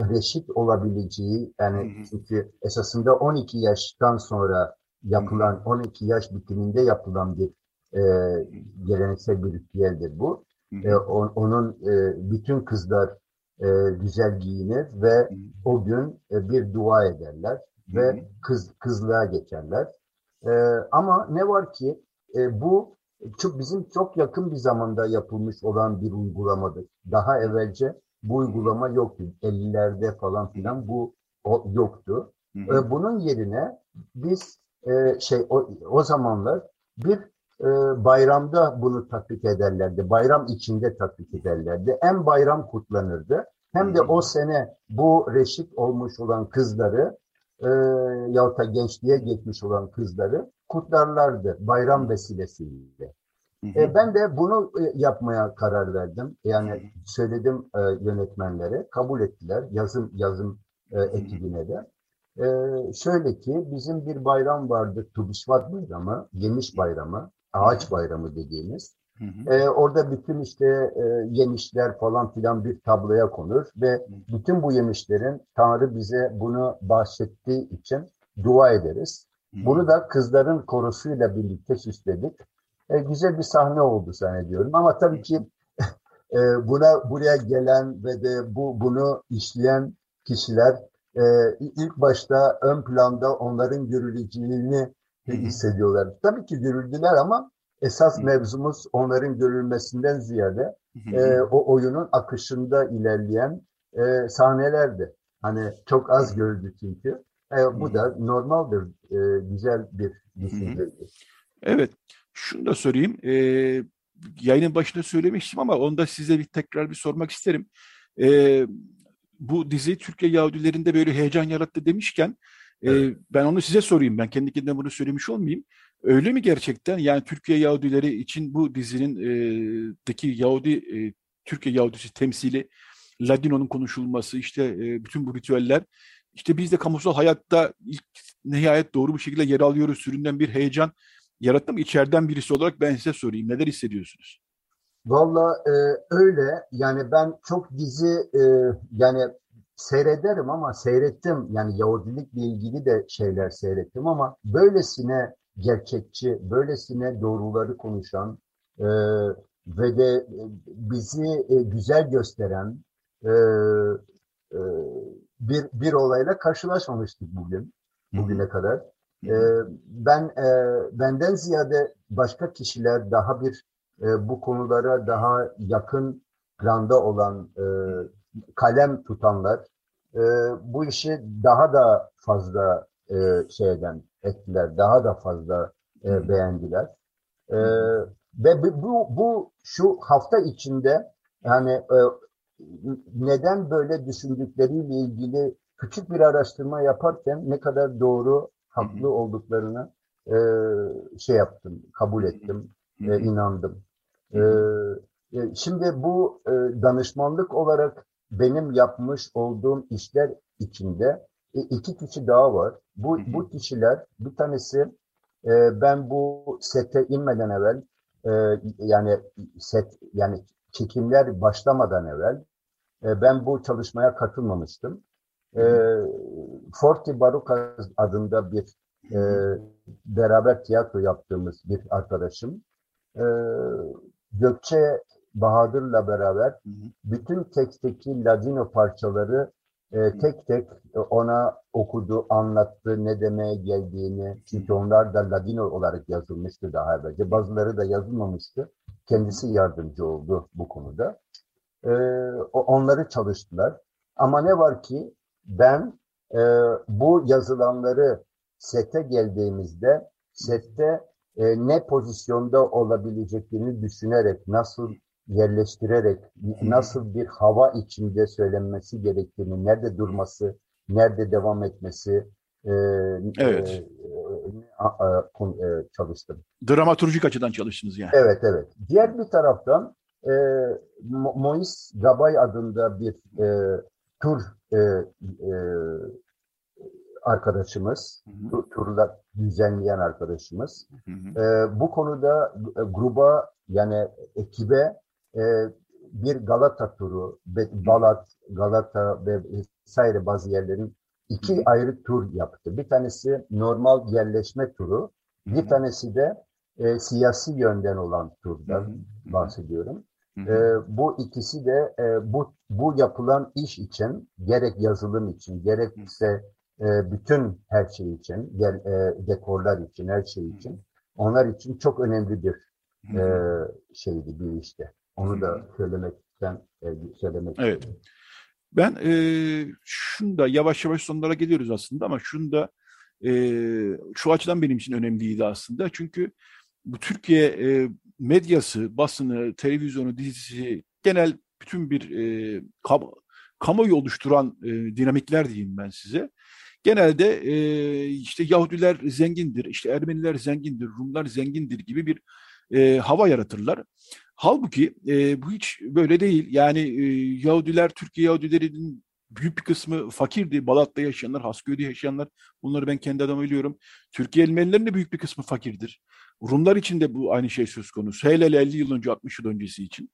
reşit olabileceği yani çünkü esasında 12 yaştan sonra yapılan 12 yaş bitiminde yapılan bir geleneksel bir ritüeldir bu. Onun bütün kızlar güzel giyinir ve o gün bir dua ederler ve kızlığa geçerler. Ama ne var ki bu bizim çok yakın bir zamanda yapılmış olan bir uygulamadır. Daha evvelce bu uygulama yoktu. 50'lerde falan filan bu yoktu. Bunun yerine biz o zamanlar bir bayramda bunu tatbik ederlerdi. Bayram içinde tatbik ederlerdi. Hem bayram kutlanırdı hem de o sene bu reşit olmuş olan kızları yahut da gençliğe geçmiş olan kızları kutlarlardı bayram vesilesiyle. Ben de bunu yapmaya karar verdim. Yani söyledim yönetmenlere, kabul ettiler yazım ekibine de. Şöyle ki bizim bir bayram vardı, Tubüşvat bayramı, yemiş bayramı, ağaç bayramı dediğimiz. Orada bütün işte yemişler falan filan bir tabloya konur ve bütün bu yemişlerin Tanrı bize bunu bahsettiği için dua ederiz. Bunu da kızların korosuyla birlikte süsledik. Güzel bir sahne oldu zannediyorum ama tabii ki buraya gelen ve de bunu işleyen kişiler ilk başta ön planda onların görüleceğini hissediyorlar. Tabii ki görüldüler ama esas mevzumuz onların görülmesinden ziyade o oyunun akışında ilerleyen sahnelerdi. Hani çok az görüldü çünkü. Bu da normaldir, güzel bir düşüncedir. Evet, şunu da sorayım. Yayının başında söylemiştim ama onu da size tekrar sormak isterim. Bu dizi Türkiye Yahudilerinde böyle heyecan yarattı demişken, ben onu size sorayım. Ben kendi kendime bunu söylemiş olmayayım. Öyle mi gerçekten? Yani Türkiye Yahudileri için bu dizinin Türkiye Yahudisi temsili, Ladino'nun konuşulması, işte bütün bu ritüeller, işte biz de kamusal hayatta ilk nihayet doğru bir şekilde yer alıyoruz süründen bir heyecan yarattı mı? İçeriden birisi olarak ben size sorayım. Neler hissediyorsunuz? Vallahi öyle. Yani ben çok dizi yani seyrederim ama seyrettim. Yani Yahudilikle ilgili de şeyler seyrettim ama böylesine gerçekçi, böylesine doğruları konuşan ve de bizi güzel gösteren bir olayla karşılaşmamıştık bugüne kadar. Benden ziyade başka kişiler daha bu konulara daha yakın planda olan kalem tutanlar bu işi daha da fazla ettiler, daha da fazla beğendiler. Ve bu şu hafta içinde yani neden böyle düşündükleriyle ilgili küçük bir araştırma yaparken ne kadar doğru, haklı olduklarını yaptım, kabul ettim, inandım. Şimdi bu danışmanlık olarak benim yapmış olduğum işler içinde iki kişi daha var. Bu kişiler, bir tanesi ben bu sete inmeden evvel, yani çekimler başlamadan evvel ben bu çalışmaya katılmamıştım. Forti Barokas adında bir beraber tiyatro yaptığımız bir arkadaşım Gökçe Bahadır'la beraber bütün teksteki Ladino parçaları tek tek ona okudu, anlattı ne demeye geldiğini. Çünkü onlar da Ladino olarak yazılmıştı daha evvelce. Bazıları da yazılmamıştı. Kendisi yardımcı oldu bu konuda. Onları çalıştılar. Ama ne var ki ben bu yazılanları sete geldiğimizde sette ne pozisyonda olabileceklerini düşünerek, nasıl yerleştirerek, nasıl bir hava içinde söylenmesi gerektiğini, nerede durması, nerede devam etmesi çalıştım. Dramaturjik açıdan çalıştınız yani. Evet. Diğer bir taraftan Mois Gabay adında bir arkadaşımız, turla düzenleyen arkadaşımız. Bu konuda gruba, yani ekibe bir Galata turu, Balat, Galata ve vesaire bazı yerlerin iki ayrı tur yaptı. Bir tanesi normal yerleşme turu, bir tanesi de siyasi yönden olan turdan bahsediyorum. Bu ikisi de bu yapılan iş için, gerek yazılım için, gerekse bütün her şey için, dekorlar için, her şey için, onlar için çok önemli bir bir işte. Onu da söylemek evet. istiyorum. Ben şunu da yavaş yavaş sonlara geliyoruz aslında, ama şunu da şu açıdan benim için önemliydi aslında. Çünkü bu Türkiye medyası, basını, televizyonu, dizisi, genel bütün bir kamuoyu oluşturan dinamikler diyeyim ben size. Genelde işte Yahudiler zengindir, işte Ermeniler zengindir, Rumlar zengindir gibi bir hava yaratırlar. Halbuki bu hiç böyle değil. Yani Yahudiler, Türkiye Yahudilerinin büyük bir kısmı fakirdi. Balat'ta yaşayanlar, Hasköy'de yaşayanlar, bunları ben kendi adıma biliyorum. Türkiye Ermenilerinin de büyük bir kısmı fakirdir. Rumlar için de bu aynı şey söz konusu. Hele 50 yıl önce, 60 yıl öncesi için.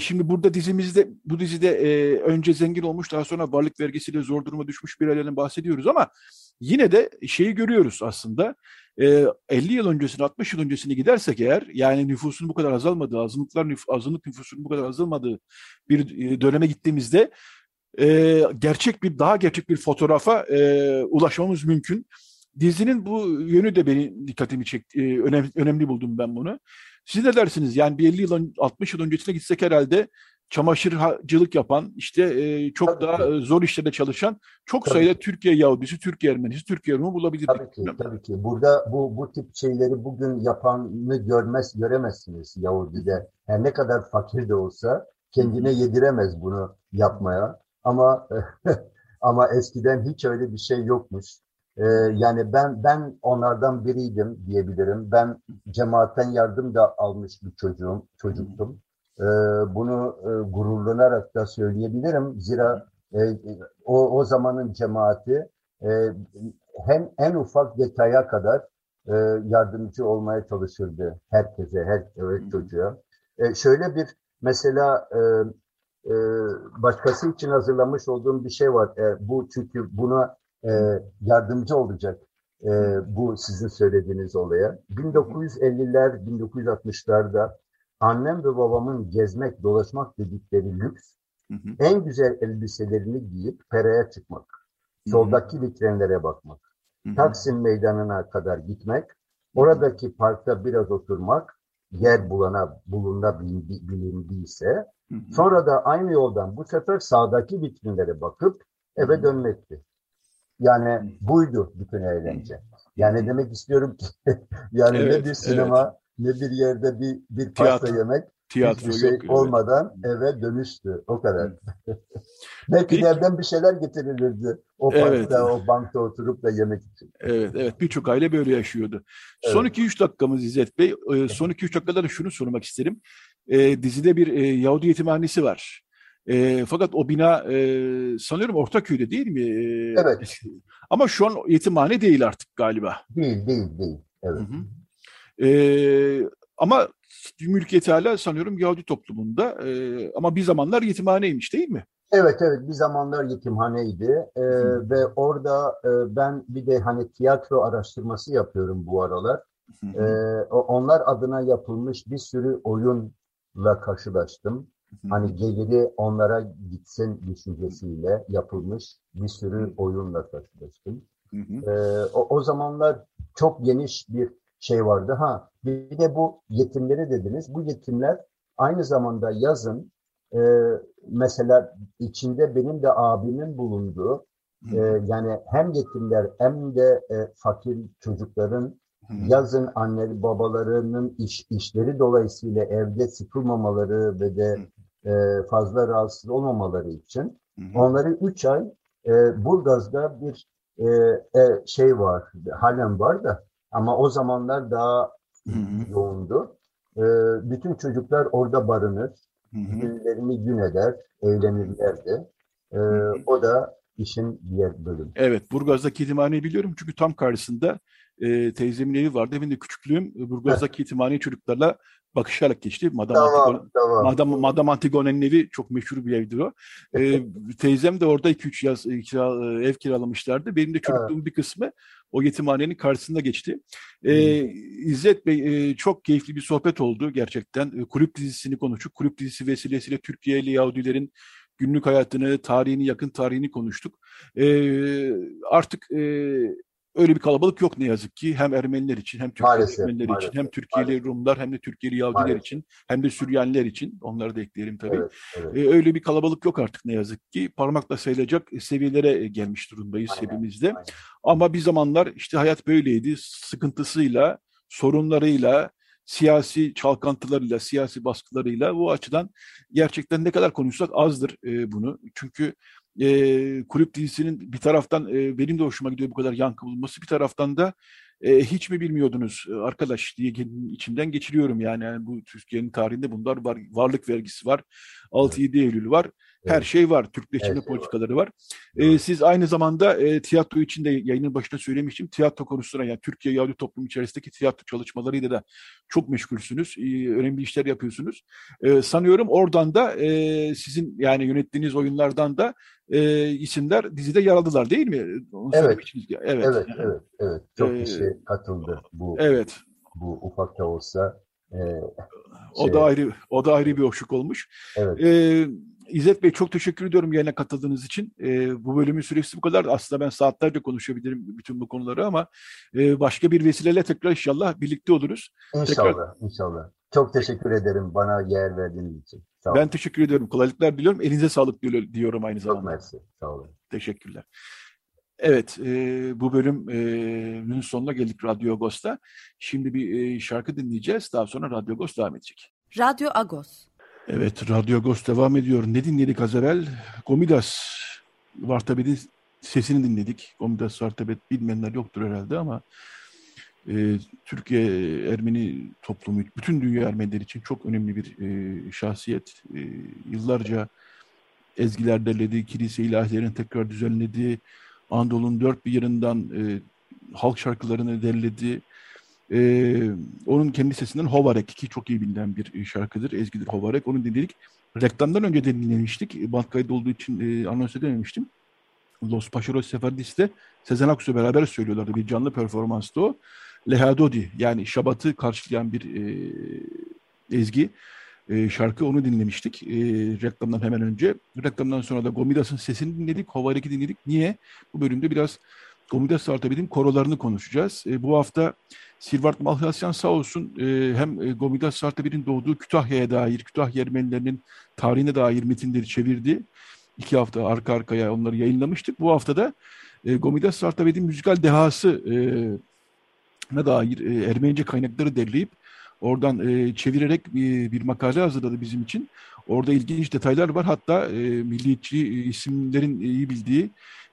Şimdi burada dizimizde, bu dizide önce zengin olmuş, daha sonra varlık vergisiyle zor duruma düşmüş bireylerden bahsediyoruz, ama yine de şeyi görüyoruz aslında. 50 yıl öncesine, 60 yıl öncesine gidersek eğer, yani nüfusun bu kadar azalmadığı, azınlık nüfusunun bu kadar azalmadığı bir döneme gittiğimizde gerçek bir fotoğrafa ulaşmamız mümkün. Dizinin bu yönü de benim dikkatimi çekti. Önemli buldum ben bunu. Siz ne dersiniz? Yani bir 50 yıl, 60 yıl öncesine gitsek herhalde çamaşırcılık yapan, işte çok tabii daha ki zor işlerde çalışan çok tabii sayıda ki Türkiye Yahudisi, Türkiye Ermenisi, Türkiye Rumu bulabilirdik. Tabii ki. Burada bu tip şeyleri bugün yapanı göremezsiniz Yahudi'de. Yani ne kadar fakir de olsa kendine yediremez bunu yapmaya. Ama eskiden hiç öyle bir şey yokmuş. Yani ben onlardan biriydim diyebilirim. Ben cemaatten yardım da almış bir çocuktum. Bunu gururlanarak da söyleyebilirim. Zira o zamanın cemaati hem en ufak detaya kadar yardımcı olmaya çalışırdı herkese, her çocuğa. Şöyle bir mesela başkası için hazırlamış olduğum bir şey var. Bu çünkü buna yardımcı olacak bu sizin söylediğiniz olaya. 1950'ler, 1960'larda annem ve babamın gezmek, dolaşmak dedikleri lüks, en güzel elbiselerini giyip peraya çıkmak, soldaki vitrinlere bakmak, Taksim Meydanı'na kadar gitmek, oradaki parkta biraz oturmak, yer bulunabildiyse Sonra da aynı yoldan bu sefer sağdaki vitrinlere bakıp eve dönmekti. Yani buydu bütün eğlence. Yani demek istiyorum ki yani evet, ne bir sinema, ne bir yerde bir pasta yemek, hiçbir şey olmadan eve dönüştü. O kadar. Belki nereden bir şeyler getirilirdi. O parkta, o bankta oturup da yemek için. Evet, evet. Birçok aile böyle yaşıyordu. Evet. Son 2-3 dakikamız İzzet Bey. Son 2-3 dakikada da şunu sormak isterim. Dizide bir Yahudi yetimhanesi var. Fakat o bina sanıyorum Ortaköy'de değil mi? Evet. Ama şu an yetimhane değil artık galiba. Değil. Evet. Ama mülkiyeti hala sanıyorum Yahudi toplumunda. Ama bir zamanlar yetimhaneymiş değil mi? Evet. Bir zamanlar yetimhaneydi. Ve orada ben bir de hani tiyatro araştırması yapıyorum bu aralar. Onlar adına yapılmış bir sürü oyunla karşılaştım. Hani geliri onlara gitsin düşüncesiyle yapılmış bir sürü oyunla karşılaştım. O zamanlar çok geniş bir şey vardı. Bir de bu yetimleri dediniz. Bu yetimler aynı zamanda yazın mesela içinde benim de abimin bulunduğu yani hem yetimler hem de fakir çocukların yazın anne babalarının işleri dolayısıyla evde sıkılmamaları ve de fazla rahatsız olmamaları için onları 3 ay Burgaz'da bir şey var, halen var da ama o zamanlar daha yoğundu. Bütün çocuklar orada barınır, günlerini gün eder, eğlenirlerdi. O da işin diğer bölümü. Evet, Burgaz'daki yetimhaneyi biliyorum çünkü tam karşısında teyzemin evi vardı. Benim de küçüklüğüm Burgaz'daki yetimhaneyi çocuklarla bakışarak geçti. Madam Antigone'nin evi çok meşhur bir evdir o. Teyzem de orada 2-3 yaz ev kiralamışlardı. Benim de çocukluğum bir kısmı o yetimhanenin karşısında geçti. İzzet Bey çok keyifli bir sohbet oldu gerçekten. Kulüp dizisini konuştuk. Kulüp dizisi vesilesiyle Türkiye'li Yahudilerin günlük hayatını, tarihini, yakın tarihini konuştuk. Artık öyle bir kalabalık yok ne yazık ki. Hem Ermeniler için, hem Türkiye'li Ermeniler için, hem Türkiye'li Rumlar, hem de Türkiye'li Yahudiler için, hem de Süryaniler için. Onları da ekleyelim tabii. Evet. Öyle bir kalabalık yok artık ne yazık ki. Parmakla sayılacak seviyelere gelmiş durumdayız hepimizde. Ama bir zamanlar işte hayat böyleydi. Sıkıntısıyla, sorunlarıyla, siyasi çalkantılarıyla, siyasi baskılarıyla bu açıdan gerçekten ne kadar konuşsak azdır bunu. Çünkü kulüp dizisinin bir taraftan benim de hoşuma gidiyor bu kadar yankı bulunması, bir taraftan da hiç mi bilmiyordunuz arkadaş diye içimden geçiriyorum yani bu Türkiye'nin tarihinde bunlar var, varlık vergisi var, 6-7 Eylül var, her şey var, Türkleşme politikaları var. Siz aynı zamanda tiyatro için de yayının başında söylemiştim, tiyatro konusuna yani Türkiye Yahudi toplumu içerisindeki tiyatro çalışmalarıyla da çok meşgulsünüz, önemli işler yapıyorsunuz. Sanıyorum oradan da sizin yani yönettiğiniz oyunlardan da isimler dizide yer aldılar değil mi? Evet. Çok kişi katıldı bu ufak da olsa. O da ayrı bir hoşluk olmuş. Evet. İzzet Bey çok teşekkür ediyorum yayına katıldığınız için. Bu bölümün süresi bu kadar. Aslında ben saatlerce konuşabilirim bütün bu konuları ama başka bir vesileyle tekrar inşallah birlikte oluruz. İnşallah. Çok teşekkür ederim bana yer verdiğiniz için. Sağ olun. Ben teşekkür ediyorum. Kolaylıklar diliyorum. Elinize sağlık diyorum aynı zamanda. Çok mersi. Sağ olun. Teşekkürler. Evet, bu bölümün sonuna geldik Radyo Agos'ta. Şimdi bir şarkı dinleyeceğiz. Daha sonra Radyo Agos devam edecek. Radyo Agos. Evet, Radyo Agos devam ediyor. Ne dinledik az evvel? Gomidas Vartabed'in sesini dinledik. Gomidas Vartabed bilmeyenler yoktur herhalde ama Türkiye Ermeni toplumu, bütün dünya Ermeniler için çok önemli bir şahsiyet. Yıllarca ezgiler derlediği, kilise ilahilerini tekrar düzenlediği, Anadolu'nun dört bir yanından halk şarkılarını derlediği, onun kendi sesinden Hovarek ki çok iyi bilinen bir şarkıdır, ezgidir Hovarek. Onu dinledik. Reklamdan önce de dinlemiştik. Band kaydı olduğu için anons edememiştim. Los Pasharos Sefaradis'te Sezen Aksu'yla beraber söylüyorlardı. Bir canlı performanstı o. Lehadodi yani Şabat'ı karşılayan bir ezgi şarkı. Onu dinlemiştik reklamdan hemen önce. Reklamdan sonra da Gomidas'ın sesini dinledik. Hovarek'i dinledik. Niye? Bu bölümde biraz Gomidas Vartabed'in korolarını konuşacağız. Bu hafta Sirvat Malhasyan sağ olsun hem Gomidas Vartabed'in doğduğu Kütahya'ya dair, Kütahya Ermenilerinin tarihine dair metinleri çevirdi. 2 hafta arka arkaya onları yayınlamıştık. Bu hafta da Gomidas Vartabed'in müzikal dehasına dair Ermenice kaynakları derleyip oradan çevirerek bir makale hazırladı bizim için. Orada ilginç detaylar var. Hatta milliyetçi isimlerin iyi bildiği,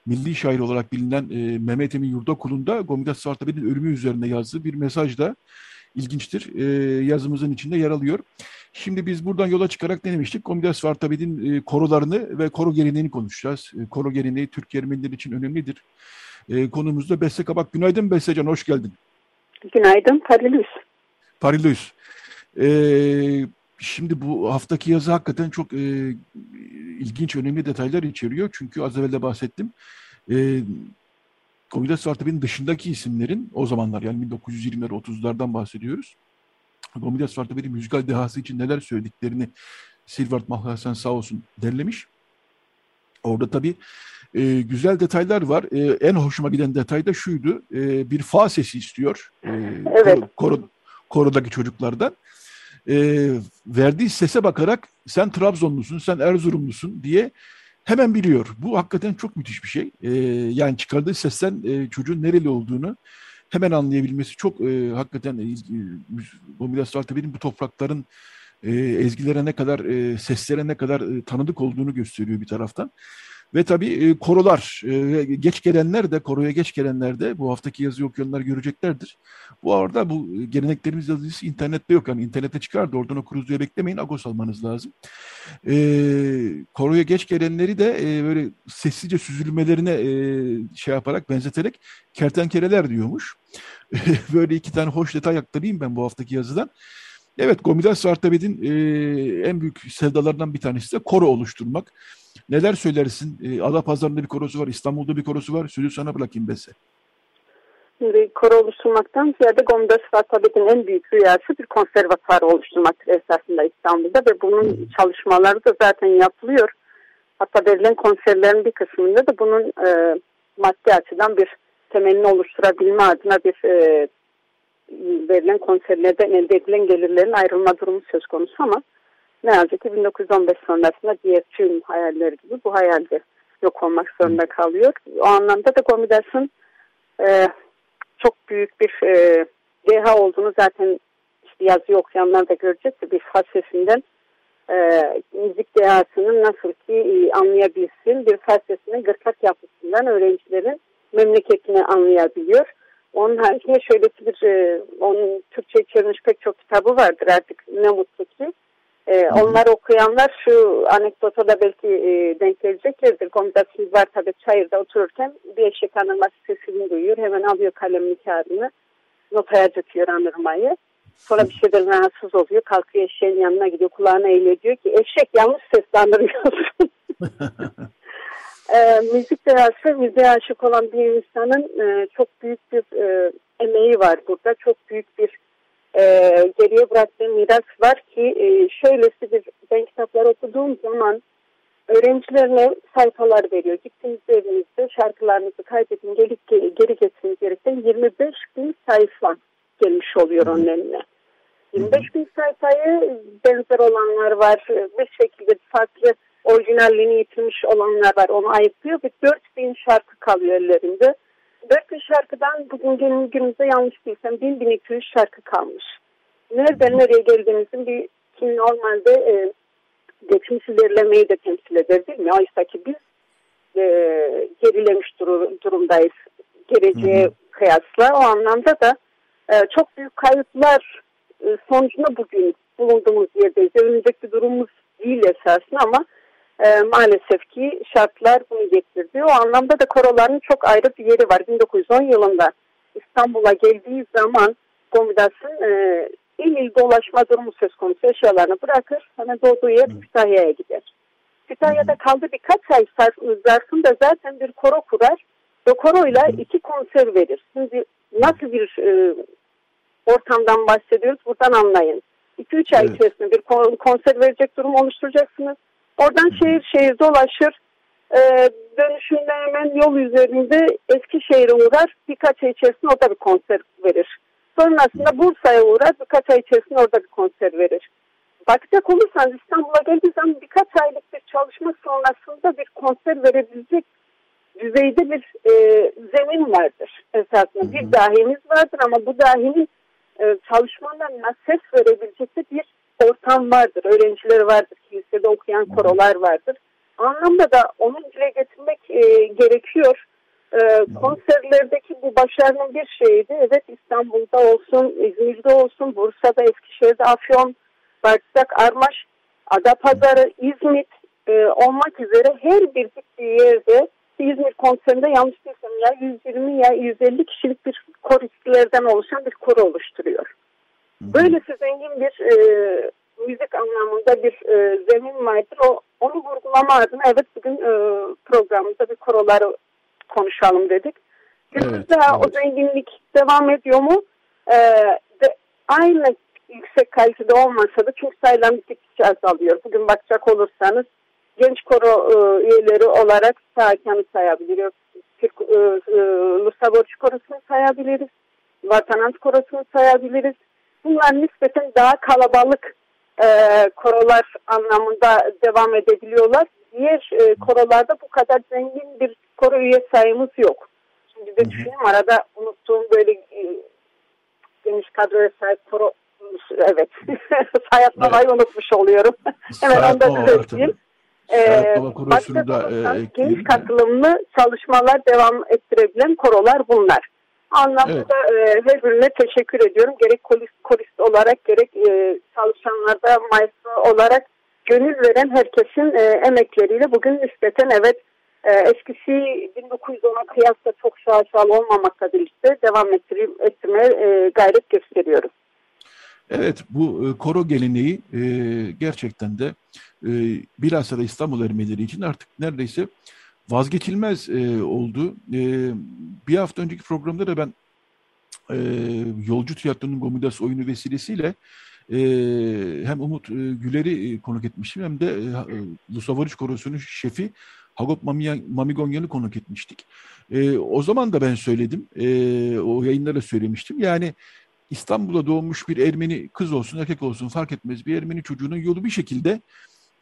milli şair olarak bilinen Mehmet Emin Yurdakul'un da Gomidas Vartabed'in ölümü üzerine yazdığı bir mesaj da ilginçtir, yazımızın içinde yer alıyor. Şimdi biz buradan yola çıkarak ne demiştik? Gomidas Vartabed'in korolarını ve koro geleneğini konuşacağız. Koro geleneği Türkiye Ermenileri için önemlidir. Konumuz da Beste Kabak. Günaydın Bestecan, hoş geldin. Günaydın, Parilus. Parilus. Şimdi bu haftaki yazı hakikaten çok ilginç, önemli detaylar içeriyor. Çünkü az evvel de bahsettim. Gomidas Vartabed'in dışındaki isimlerin o zamanlar, yani 1920'ler, 30'lardan bahsediyoruz. Gomidas Vartabed'in müzikal dehası için neler söylediklerini Sirvat Malhasyan sağ olsun derlemiş. Orada tabii güzel detaylar var. En hoşuma giden detay da şuydu. Bir fa sesi istiyor. Evet. Korodaki çocuklardan. Verdiği sese bakarak sen Trabzonlusun, sen Erzurumlusun diye hemen biliyor. Bu hakikaten çok müthiş bir şey. Yani çıkardığı sesten çocuğun nereli olduğunu hemen anlayabilmesi çok hakikaten Gomidas Vartabed'in bu toprakların ezgilere ne kadar, seslere ne kadar tanıdık olduğunu gösteriyor bir taraftan. Ve tabii korolar, geç gelenler de, koroya geç gelenler de bu haftaki yazıyı okuyanlar göreceklerdir. Bu arada bu geleneklerimiz yazısı internette yok. Yani internete çıkardı, oradan okuruz diye beklemeyin. Agos almanız lazım. Koroya geç gelenleri de böyle sessizce süzülmelerine şey yaparak, benzeterek kertenkeleler diyormuş. Böyle 2 tane hoş detay aktarayım ben bu haftaki yazıdan. Evet, Gomidas Vartabed'in en büyük sevdalarından bir tanesi de koro oluşturmak. Neler söylersin? Adapazarı'nda bir korosu var, İstanbul'da bir korosu var. Sözü sana bırakayım Bese. Şimdi koro oluşturmaktan ziyade Gomidas Vartabed'in en büyük rüyası bir konservatuar oluşturmaktır esasında İstanbul'da ve bunun çalışmaları da zaten yapılıyor. Hatta verilen konserlerin bir kısmında da bunun maddi açıdan bir temelini oluşturabilme adına bir verilen konserlerden elde edilen gelirlerin ayrılma durumu söz konusu ama ne yazık ki 1915 sonrasında diğer tüm hayaller gibi bu hayalde yok olmak zorunda kalıyor. O anlamda da Gomidas'ın çok büyük bir deha olduğunu zaten işte yazıyı okuyanlar da görecektir. Bir faz sesinden müzik dehasının nasıl ki anlayabilsin, bir faz sesinin gırtlak yapısından öğrencilerin memleketini anlayabiliyor. Onun haricinde şöyle bir, onun Türkçe çevrilmiş pek çok kitabı vardır artık ne mutlu ki. Onları okuyanlar şu anekdota da belki denk geleceklerdir. Gomidas Vartabed çayırda otururken bir eşek anırması sesini duyuyor. Hemen alıyor kalemini, kağıdını, notaya döküyor anırmayı. Sonra bir şeyden rahatsız oluyor. Kalkıyor eşeğin yanına gidiyor, kulağına eğiliyor. Diyor ki eşek yanlış seslendirmiyorsun. Müzik dehası, müziğe aşık olan bir insanın çok büyük bir emeği var burada. Çok büyük bir geriye bıraktığı miras var ki şöylesi bir, ben kitapları okuduğum zaman öğrencilerine sayfalar veriyor. Gittiğinizde evinizde şarkılarınızı kaydedin, geri getirin gerekten 25.000 sayfa gelmiş oluyor onun eline. 25.000 sayfayı benzer olanlar var, bir şekilde farklı orijinalliğini yitirmiş olanlar var, onu ayıklıyor ve 4.000 şarkı kalıyor ellerinde. 4.000 şarkıdan bugün günümüzde yanlış değilsem 1.200 şarkı kalmış. Nereden nereye geldiğimizin bir kim normalde geçmiş ilerlemeyi de temsil eder değil mi? Oysa ki biz gerilemiş durumdayız geleceğe kıyasla. O anlamda da çok büyük kayıplar sonucunda bugün bulunduğumuz yerdeyiz. Önümüzdeki durumumuz değil esasında ama maalesef ki şartlar bunu getirdi. O anlamda da koroların çok ayrı bir yeri var. 1910 yılında İstanbul'a geldiği zaman Gomidas'ın il dolaşma durumu söz konusu, eşyalarını bırakır. Hemen doğduğu yer Kütahya'ya gider. Kütahya'da kaldı birkaç ay zarfında zaten bir koro kurar ve koroyla 2 konser verir. Şimdi nasıl bir ortamdan bahsediyoruz buradan anlayın. 2-3 ay içerisinde bir konser verecek durum oluşturacaksınız. Oradan şehir şehir dolaşır. Dönüşünde hemen yol üzerinde Eskişehir'e uğrar, birkaç ay içerisinde orada bir konser verir. Sonrasında Bursa'ya uğrar, birkaç ay içerisinde orada bir konser verir. Bakacak olursanız İstanbul'a geldiği zaman birkaç aylık bir çalışma sonrasında bir konser verebilecek düzeyde bir zemin vardır esasında. Bir dahimiz vardır ama bu dahinin çalışmalarına ses verebilecek de bir ortam vardır. Öğrencileri vardır, kilisede okuyan korolar vardır. Anlamda da onu dile getirmek gerekiyor. Konserlerdeki bu başarının bir şeydi. Evet, İstanbul'da olsun, İzmir'de olsun, Bursa'da, Eskişehir'de, Afyon, Barsak, Armaş, Adapazarı, İzmit olmak üzere her bir gittiği yerde İzmir konserinde yanlış değilsem ya 120 ya 150 kişilik bir koristlerden oluşan bir koro oluşturuyor. Böylesi zengin bir müzik anlamında bir zemin vardır. Onu vurgulama adına evet bugün programımızda bir koroları konuşalım dedik. Evet, daha evet. O zenginlik devam ediyor mu? Aynı yüksek kalitede olmasa da çünkü sayılan gittikçe azalıyor. Bugün bakacak olursanız genç koro üyeleri olarak Sahakan'ı sayabiliriz. Lusa Borcu Korosu'nu sayabiliriz. Vatanant Korosu'nu sayabiliriz. Bunlar nispeten daha kalabalık korolar anlamında devam edebiliyorlar. Diğer korolarda bu kadar zengin bir koro üye sayımız yok. Şimdi de düşünüyorum arada unuttuğum böyle geniş kadroya sahip koro evet. Sayatlamayı unutmuş oluyorum. Hemen onu da düzelteyim. Geniş katılımlı çalışmalar devam ettirebilen korolar bunlar. Anlamda her birine teşekkür ediyorum. Gerek korist olarak gerek çalışanlarda maestro olarak gönül veren herkesin emekleriyle bugün nispeten evet eskisi 1910'a kıyasla çok şaşalı olmamakla birlikte devam ettirmeye gayret gösteriyoruz. Evet, bu koro geleneği gerçekten de bilhassa da İstanbul Ermenileri için artık neredeyse vazgeçilmez oldu. Bir hafta önceki programda da ben Yolcu Tiyatro'nun Gomidas oyunu vesilesiyle hem Umut Güler'i konuk etmiştim hem de Lusavarış Korosu'nun şefi Hargo Panigonyan'ı konuk etmiştik. O zaman da ben söyledim, o yayınlara söylemiştim. Yani İstanbul'a doğmuş bir Ermeni kız olsun, erkek olsun fark etmez bir Ermeni çocuğunun yolu bir şekilde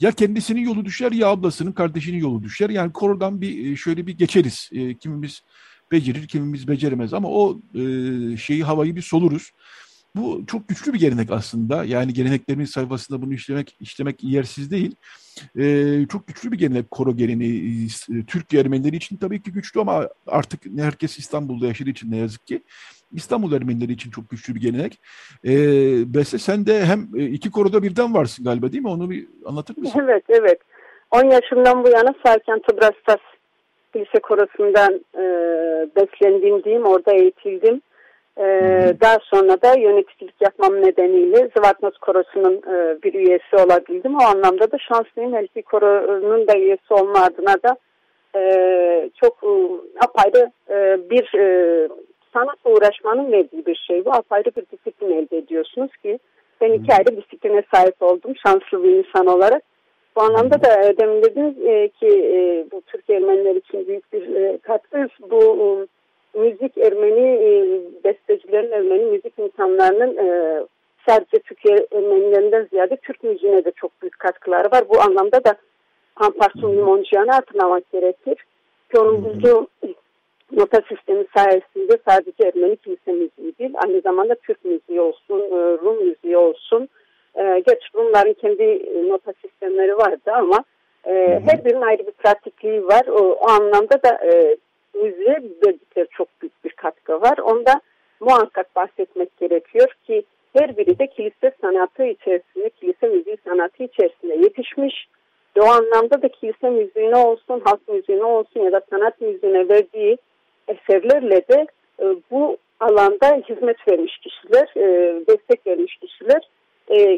ya kendisinin yolu düşer ya ablasının, kardeşinin yolu düşer. Yani korodan bir şöyle bir geçeriz. Kimimiz becerir, kimimiz beceremez ama o şeyi, havayı bir soluruz. Bu çok güçlü bir gelenek aslında. Yani geleneklerin sayfasında bunu işlemek yersiz değil. Çok güçlü bir gelenek, koro geleneği. Türk Ermenileri için tabii ki güçlü ama artık herkes İstanbul'da yaşadığı için ne yazık ki. İstanbul Ermenileri için çok güçlü bir gelenek. Beste, sen de hem iki koroda birden varsın galiba değil mi? Onu bir anlatır mısın? Evet, evet. 10 yaşımdan bu yana Sarkan Tıbrastas Lise Korosu'ndan beslendim diyeyim, orada eğitildim. Daha sonra da yöneticilik yapmam nedeniyle Zıvatnos Korosu'nun bir üyesi olabildim. O anlamda da şanslıyım. Her iki koronun da üyesi olma adına da çok apayrı bir sanatla uğraşmanın verdiği bir şey bu. Apayrı bir disiplin elde ediyorsunuz ki ben iki ayrı disipline sahip oldum şanslı bir insan olarak. Bu anlamda da demin dediniz ki bu Türk Ermeniler için büyük bir katkı. Bu müzik Ermeni bestecilerin, Ermeni müzik insanlarının sadece Türkiye Ermenilerinden ziyade Türk müziğine de çok büyük katkıları var. Bu anlamda da Pamparsun Limoncuyan'ı hatırlamak gerekir. Onun bulduğu nota sistemi sayesinde sadece Ermeni kilise müziği değil, aynı zamanda Türk müziği olsun, Rum müziği olsun. Gerçi Rumların kendi nota sistemleri vardı ama her birinin ayrı bir pratikliği var. O anlamda da müziğe verdikleri çok büyük bir katkı var. Onda muhakkak bahsetmek gerekiyor ki her biri de kilise sanatı içerisinde, kilise müziği sanatı içerisinde yetişmiş. O anlamda da kilise müziğine olsun, halk müziğine olsun ya da sanat müziğine verdiği eserlerle de bu alanda hizmet vermiş kişiler, destek vermiş kişiler.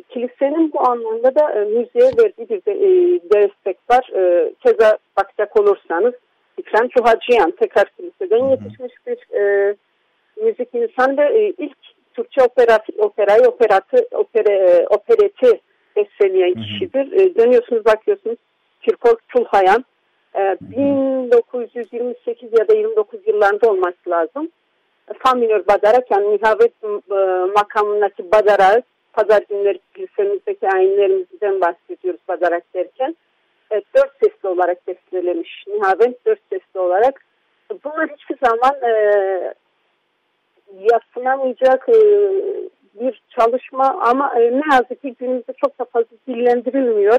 Kilisenin bu anlamda da müziğe verdiği bir destek var. Keza bakacak olursanız İkrem Tuhaciyan tekrar kiliseden yetişmiş bir müzik insanı ve ilk Türkçe opereti besleyen kişidir. Dönüyorsunuz bakıyorsunuz Kirkor Çulhayan 1928 ya da 29 yıllarında olması lazım. Faminör Badarak, yani Nihavet makamındaki Badarak, pazar günleri kilisemiz'deki ayinlerimizden bahsediyoruz Badarak derken. Dört sesli olarak bestelemiş. Nihavet dört sesli olarak. Bunlar hiçbir zaman yapılamayacak bir çalışma ama ne yazık ki günümüzde çok da fazla dillendirilmiyor.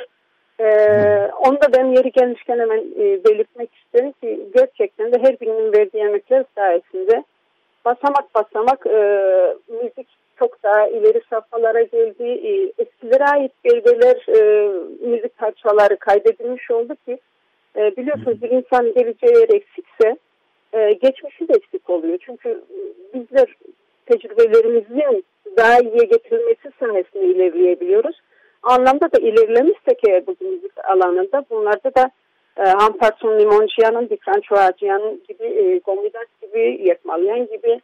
Onu da ben yeri gelmişken hemen belirtmek isterim ki gerçekten de her birinin verdiği emekler sayesinde basamak basamak müzik çok daha ileri safhalara geldi. Eskilere ait belgeler, müzik parçaları kaydedilmiş oldu ki biliyorsunuz bir insan geleceği eğer eksikse geçmişi de eksik oluyor. Çünkü bizler tecrübelerimizin daha iyiye getirilmesi sayesinde ilerleyebiliyoruz. Anlamda da ilerlemişsek eğer bugün müzik alanında bunlarda da Amparson Limonciyan'ın, İkrem Tuhaciyan'ın gibi, Gomidas gibi, Yekmalyan gibi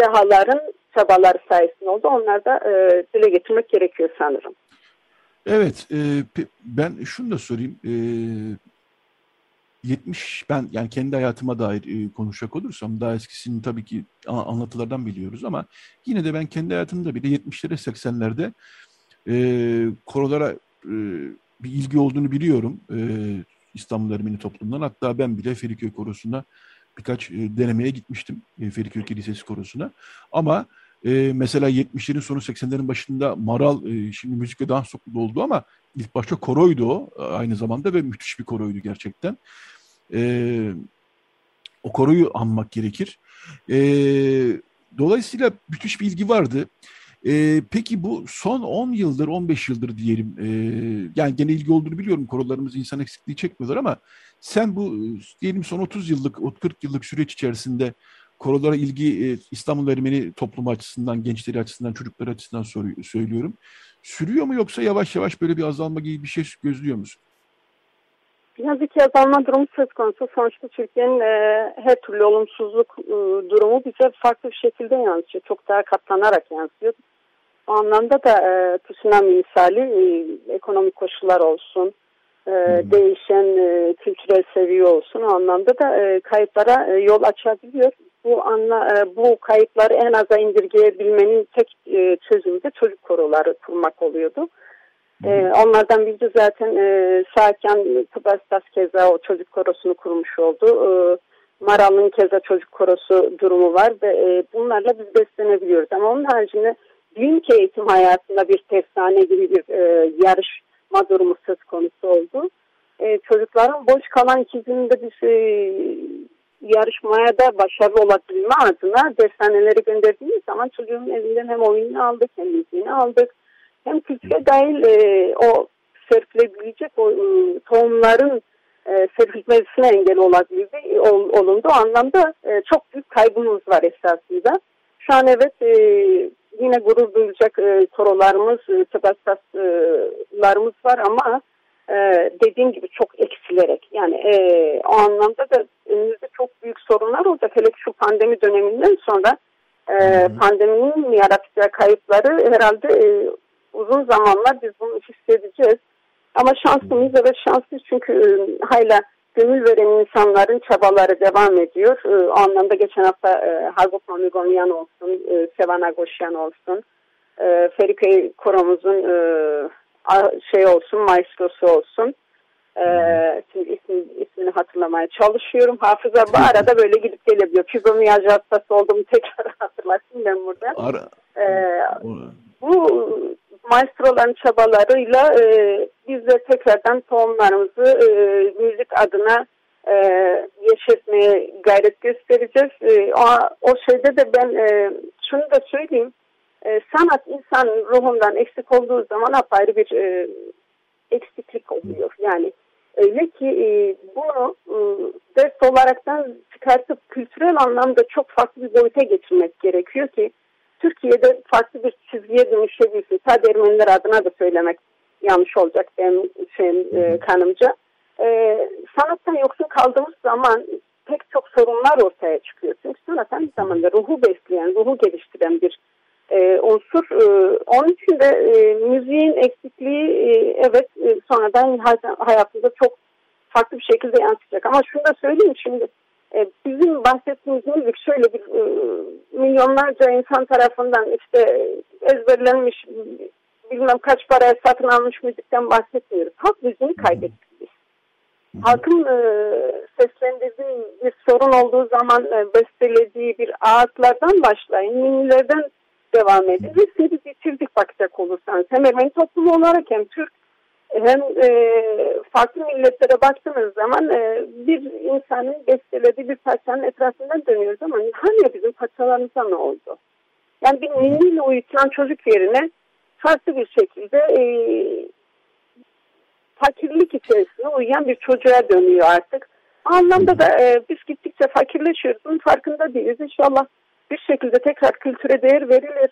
dehaların çabaları sayesinde oldu. Onlar da dile getirmek gerekiyor sanırım. Evet, ben şunu da sorayım. 70, ben yani kendi hayatıma dair konuşacak olursam daha eskisini tabii ki anlatılardan biliyoruz ama yine de ben kendi hayatımda bile 70'lere 80'lerde korolara bir ilgi olduğunu biliyorum. İstanbul Ermeni toplumundan. Hatta ben bile Feriköy Korosu'na birkaç denemeye gitmiştim. Feriköy Lisesi Korosu'na. Ama mesela 70'lerin sonu 80'lerin başında Maral şimdi müzik ve dans topluluğu oldu ama ilk başta koroydu o aynı zamanda ve müthiş bir koroydu gerçekten. O koroyu anmak gerekir. Dolayısıyla müthiş bir ilgi vardı. Peki bu son 10 yıldır, 15 yıldır diyelim, yani gene ilgi olduğunu biliyorum, korolarımız insan eksikliği çekmiyorlar ama sen bu diyelim son 30 yıllık, 40 yıllık süreç içerisinde korolara ilgi İstanbul Ermeni toplumu açısından, gençleri açısından, çocukları açısından söylüyorum. Sürüyor mu yoksa yavaş yavaş böyle bir azalma gibi bir şey gözlüyor musun? Biraz iki azalma durumu söz konusu. Sonuçta Türkiye'nin her türlü olumsuzluk durumu bize farklı bir şekilde yansıyor. Çok daha katlanarak yansıyor. O anlamda da tsunami misali ekonomik koşullar olsun, değişen kültürel seviye olsun. O anlamda da kayıplara yol açabiliyor. Bu kayıpları en aza indirgeyebilmenin tek çözümü de çocuk koroları kurmak oluyordu. Onlardan biri zaten Saken Tubüşvat keza o çocuk korosunu kurmuş oldu. Maral'ın keza çocuk korosu durumu var ve bunlarla biz beslenebiliyoruz. Ama onun haricinde büyük eğitim hayatında bir tefsane gibi bir yarışma durumu söz konusu oldu. Çocukların boş kalan iki günde bir yarışmaya da başarılı olabilme adına dershanelere gönderdiğimiz zaman çocuğun elinden hem oyununu aldık hem müziğini aldık. Hem kültüre dahil o serpilebilecek o tohumların serpilmesine engel olabildiği olundu. O anlamda çok büyük kaybımız var esasında. Şu an evet yine gurur duyacak korolarımız, tabastaslarımız var ama dediğim gibi çok eksilerek. Yani o anlamda da önümüzde çok büyük sorunlar olacak. Hele şu pandemi döneminden sonra pandeminin yaratacağı kayıpları herhalde uzun zamanlar biz bunu hissedeceğiz. Ama şanslıyız, evet şanslıyız çünkü hala gönül veren insanların çabaları devam ediyor. O anlamda geçen hafta Hargo Panigomyan olsun, Sevan Agoşyan olsun, Feriköy Koromuz'un şey olsun, maestrosu olsun. Şimdi ismini hatırlamaya çalışıyorum. Hafıza bu arada böyle gidip gelebiliyor. Fibromiyalji hastası olduğumu tekrar hatırlattım ben burada. Bu maestroların çabalarıyla biz de tekrardan tohumlarımızı müzik adına yeşertmeye gayret göstereceğiz. O şeyde de ben şunu da söyleyeyim. Sanat insan ruhundan eksik olduğu zaman apayrı bir eksiklik oluyor. Yani öyle ki bunu ders olaraktan çıkartıp kültürel anlamda çok farklı bir boyuta getirmek gerekiyor ki Türkiye'de farklı bir çizgiye dönüşebilsin. Sadece Ermeniler adına da söylemek yanlış olacak benim kanımca. Sanattan yoksun kaldığımız zaman pek çok sorunlar ortaya çıkıyor. Çünkü sanat aynı zamanda ruhu besleyen, ruhu geliştiren bir unsur. Onun için de müziğin eksikliği evet sonradan hayatımızda çok farklı bir şekilde yansıyacak. Ama şunu da söyleyeyim şimdi. Bizim bahsettiğimiz müzik şöyle bir milyonlarca insan tarafından işte ezberlenmiş, bilmem kaç paraya satın almış müzikten bahsetmiyoruz. Halk müziğini kaybettik biz. Halkın seslendirdiği bir sorun olduğu zaman bestelediği bir ağıtlardan başlayın, minilerden devam edin. Biz sizi bitirdik bakacak olursanız. Hem Ermeni toplumu olarak hem Türk hem farklı milletlere baktığınız zaman bir insanın bestelediği bir parçanın etrafından dönüyoruz ama hani bizim parçalarımıza ne oldu? Yani bir miniyle uyutulan çocuk yerine farklı bir şekilde fakirlik içerisinde uyuyan bir çocuğa dönüyor artık. O anlamda da biz gittikçe fakirleşiyoruz. Bunun farkında değiliz. İnşallah bir şekilde tekrar kültüre değer verilir.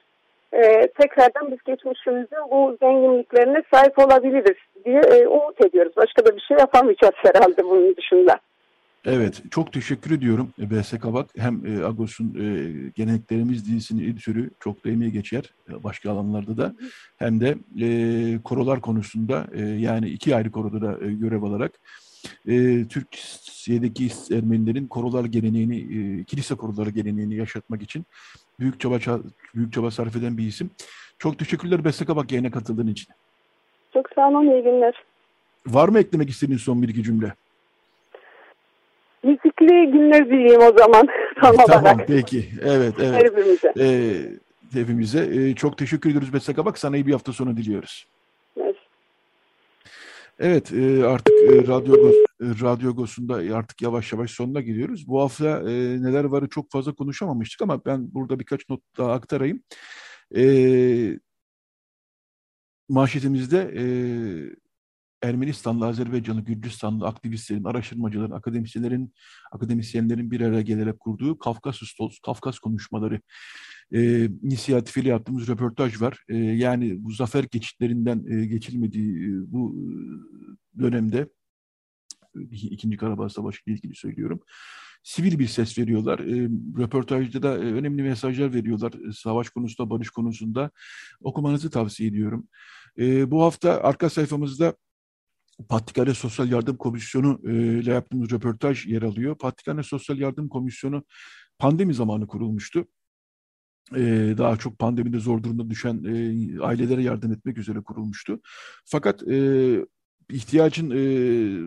Tekrardan biz geçmişimizin bu zenginliklerine sahip olabiliriz diye umut ediyoruz. Başka da bir şey yapamayacağız herhalde bunun dışında. Evet, çok teşekkür ediyorum Beste Kabak. Hem Agos'un Geleneklerimiz dizisinin editörü, çok da emeği geçer başka alanlarda da. Hem de korolar konusunda yani iki ayrı koroda da görev alarak Türkiye'deki Ermenilerin korolar geleneğini, kilise koroları geleneğini yaşatmak için büyük çaba sarf eden bir isim. Çok teşekkürler Beste Kabak yayına katıldığın için. Çok sağ olun, iyi günler. Var mı eklemek istediğin son bir iki cümle? Müzikli günler dileyim o zaman. Tamam peki. Evet. Hepimize. Hepimize. Çok teşekkür ediyoruz Beste Kabak. Sana iyi bir hafta sonu diliyoruz. Evet, artık Radyo Agos'unda artık yavaş yavaş sonuna giriyoruz. Bu hafta neler varı çok fazla konuşamamıştık ama ben burada birkaç not daha aktarayım. Manşetimizde Ermenistanlı, Azerbaycanlı, Gürcistanlı aktivistlerin, araştırmacıların, akademisyenlerin bir araya gelerek kurduğu Kafkas konuşmaları inisiyatifiyle yaptığımız röportaj var. Yani bu zafer geçitlerinden geçilmediği bu dönemde, 2. Karabağ Savaşı ile ilgili söylüyorum, sivil bir ses veriyorlar. Röportajda da önemli mesajlar veriyorlar. Savaş konusunda, barış konusunda okumanızı tavsiye ediyorum. Bu hafta arka sayfamızda Patrikane Sosyal Yardım Komisyonu ile yaptığımız röportaj yer alıyor. Patrikane Sosyal Yardım Komisyonu pandemi zamanı kurulmuştu. Daha çok pandemide zor durumda düşen ailelere yardım etmek üzere kurulmuştu. Fakat ihtiyacın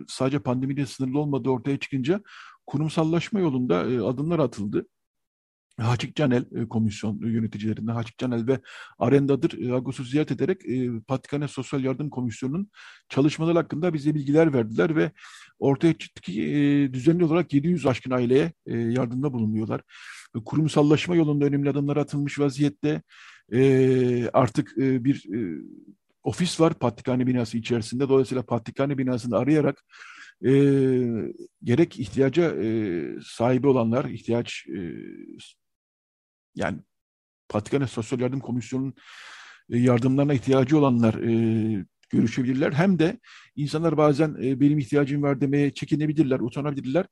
sadece pandemiyle sınırlı olmadığı ortaya çıkınca kurumsallaşma yolunda adımlar atıldı. Haçik Canel komisyon yöneticilerinden Haçik Canel ve Arendadır Agos'u ziyaret ederek Patrikane Sosyal Yardım Komisyonu'nun çalışmaları hakkında bize bilgiler verdiler ve ortaya çıktı ki düzenli olarak 700 aşkın aileye yardımda bulunuyorlar. Kurumsallaşma yolunda önemli adımlar atılmış vaziyette. Artık bir ofis var Patrikane binası içerisinde. Dolayısıyla Patrikane binasını arayarak gerek ihtiyaca sahibi olanlar, yani Patrikane Sosyal Yardım Komisyonu'nun yardımlarına ihtiyacı olanlar görüşebilirler. Hem de insanlar bazen benim ihtiyacım var demeye çekinebilirler, utanabilirler.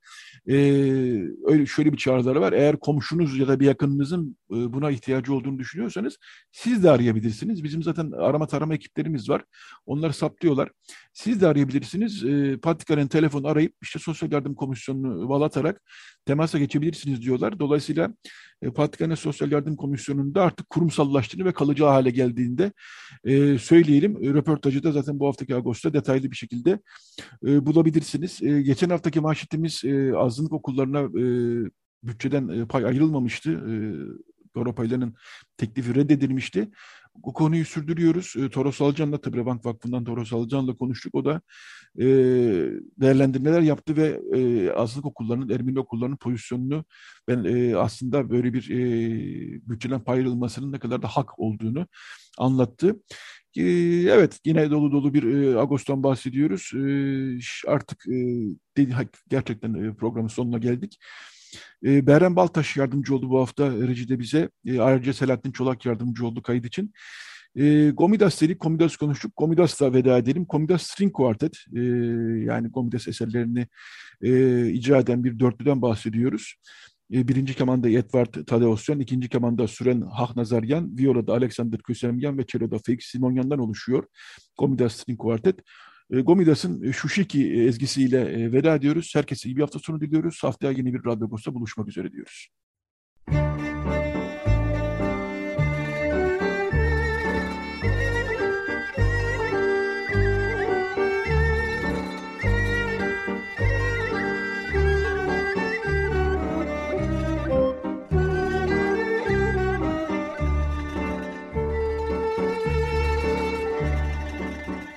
Öyle şöyle bir çağrıları var. Eğer komşunuz ya da bir yakınınızın buna ihtiyacı olduğunu düşünüyorsanız siz de arayabilirsiniz. Bizim zaten arama ekiplerimiz var. Onlar saptıyorlar. Siz de arayabilirsiniz. Patrikane'nin telefonu arayıp işte Sosyal Yardım Komisyonu'nu bağlatarak temasa geçebilirsiniz diyorlar. Dolayısıyla Patrikane Sosyal Yardım Komisyonu'nda artık kurumsallaştığını ve kalıcı hale geldiğinde söyleyelim. Röportajı da zaten bu haftaki Ağustos'ta detaylı bir şekilde bulabilirsiniz. Geçen haftaki manşetimiz azınlık okullarına bütçeden pay ayrılmamıştı. Avrupa'nın teklifi reddedilmişti. Bu konuyu sürdürüyoruz. Toros Alcan'la, Tıbrebank Vakfı'ndan Toros Alcan'la konuştuk. O da değerlendirmeler yaptı ve azınlık okullarının, Ermeni okullarının pozisyonunu ben aslında böyle bir bütçeden pay ayrılmasının ne kadar da hak olduğunu anlattı. Evet, yine dolu dolu bir Ağustos'tan bahsediyoruz. Artık gerçekten programın sonuna geldik. Beren Baltaş yardımcı oldu bu hafta rejide bize. Ayrıca Selahattin Çolak yardımcı oldu kayıt için. Gomidas dedik, Gomidas konuştuk. Gomidas'la veda edelim. Gomidas String Quartet, yani Gomidas eserlerini icra eden bir dörtlüden bahsediyoruz. Birinci kemanda Yervant Danzikyan, ikinci kemanda Süren Haknazaryan, Viola'da Alexander Kösemyan ve Çelo'da Faik Simonyan'dan oluşuyor Gomidas String Quartet. Gomidas'ın Şuşiki ezgisiyle veda ediyoruz. Herkese iyi bir hafta sonu diliyoruz. Haftaya yeni bir Radyo Agos'ta buluşmak üzere diyoruz.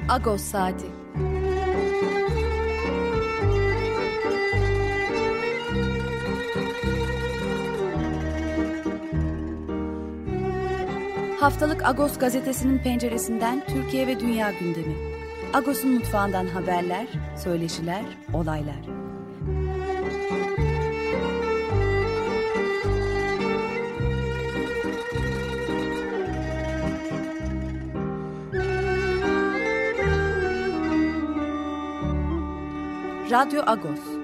Agos Saati. Haftalık Agos gazetesinin penceresinden Türkiye ve dünya gündemi. Agos'un mutfağından haberler, söyleşiler, olaylar. Radyo Agos.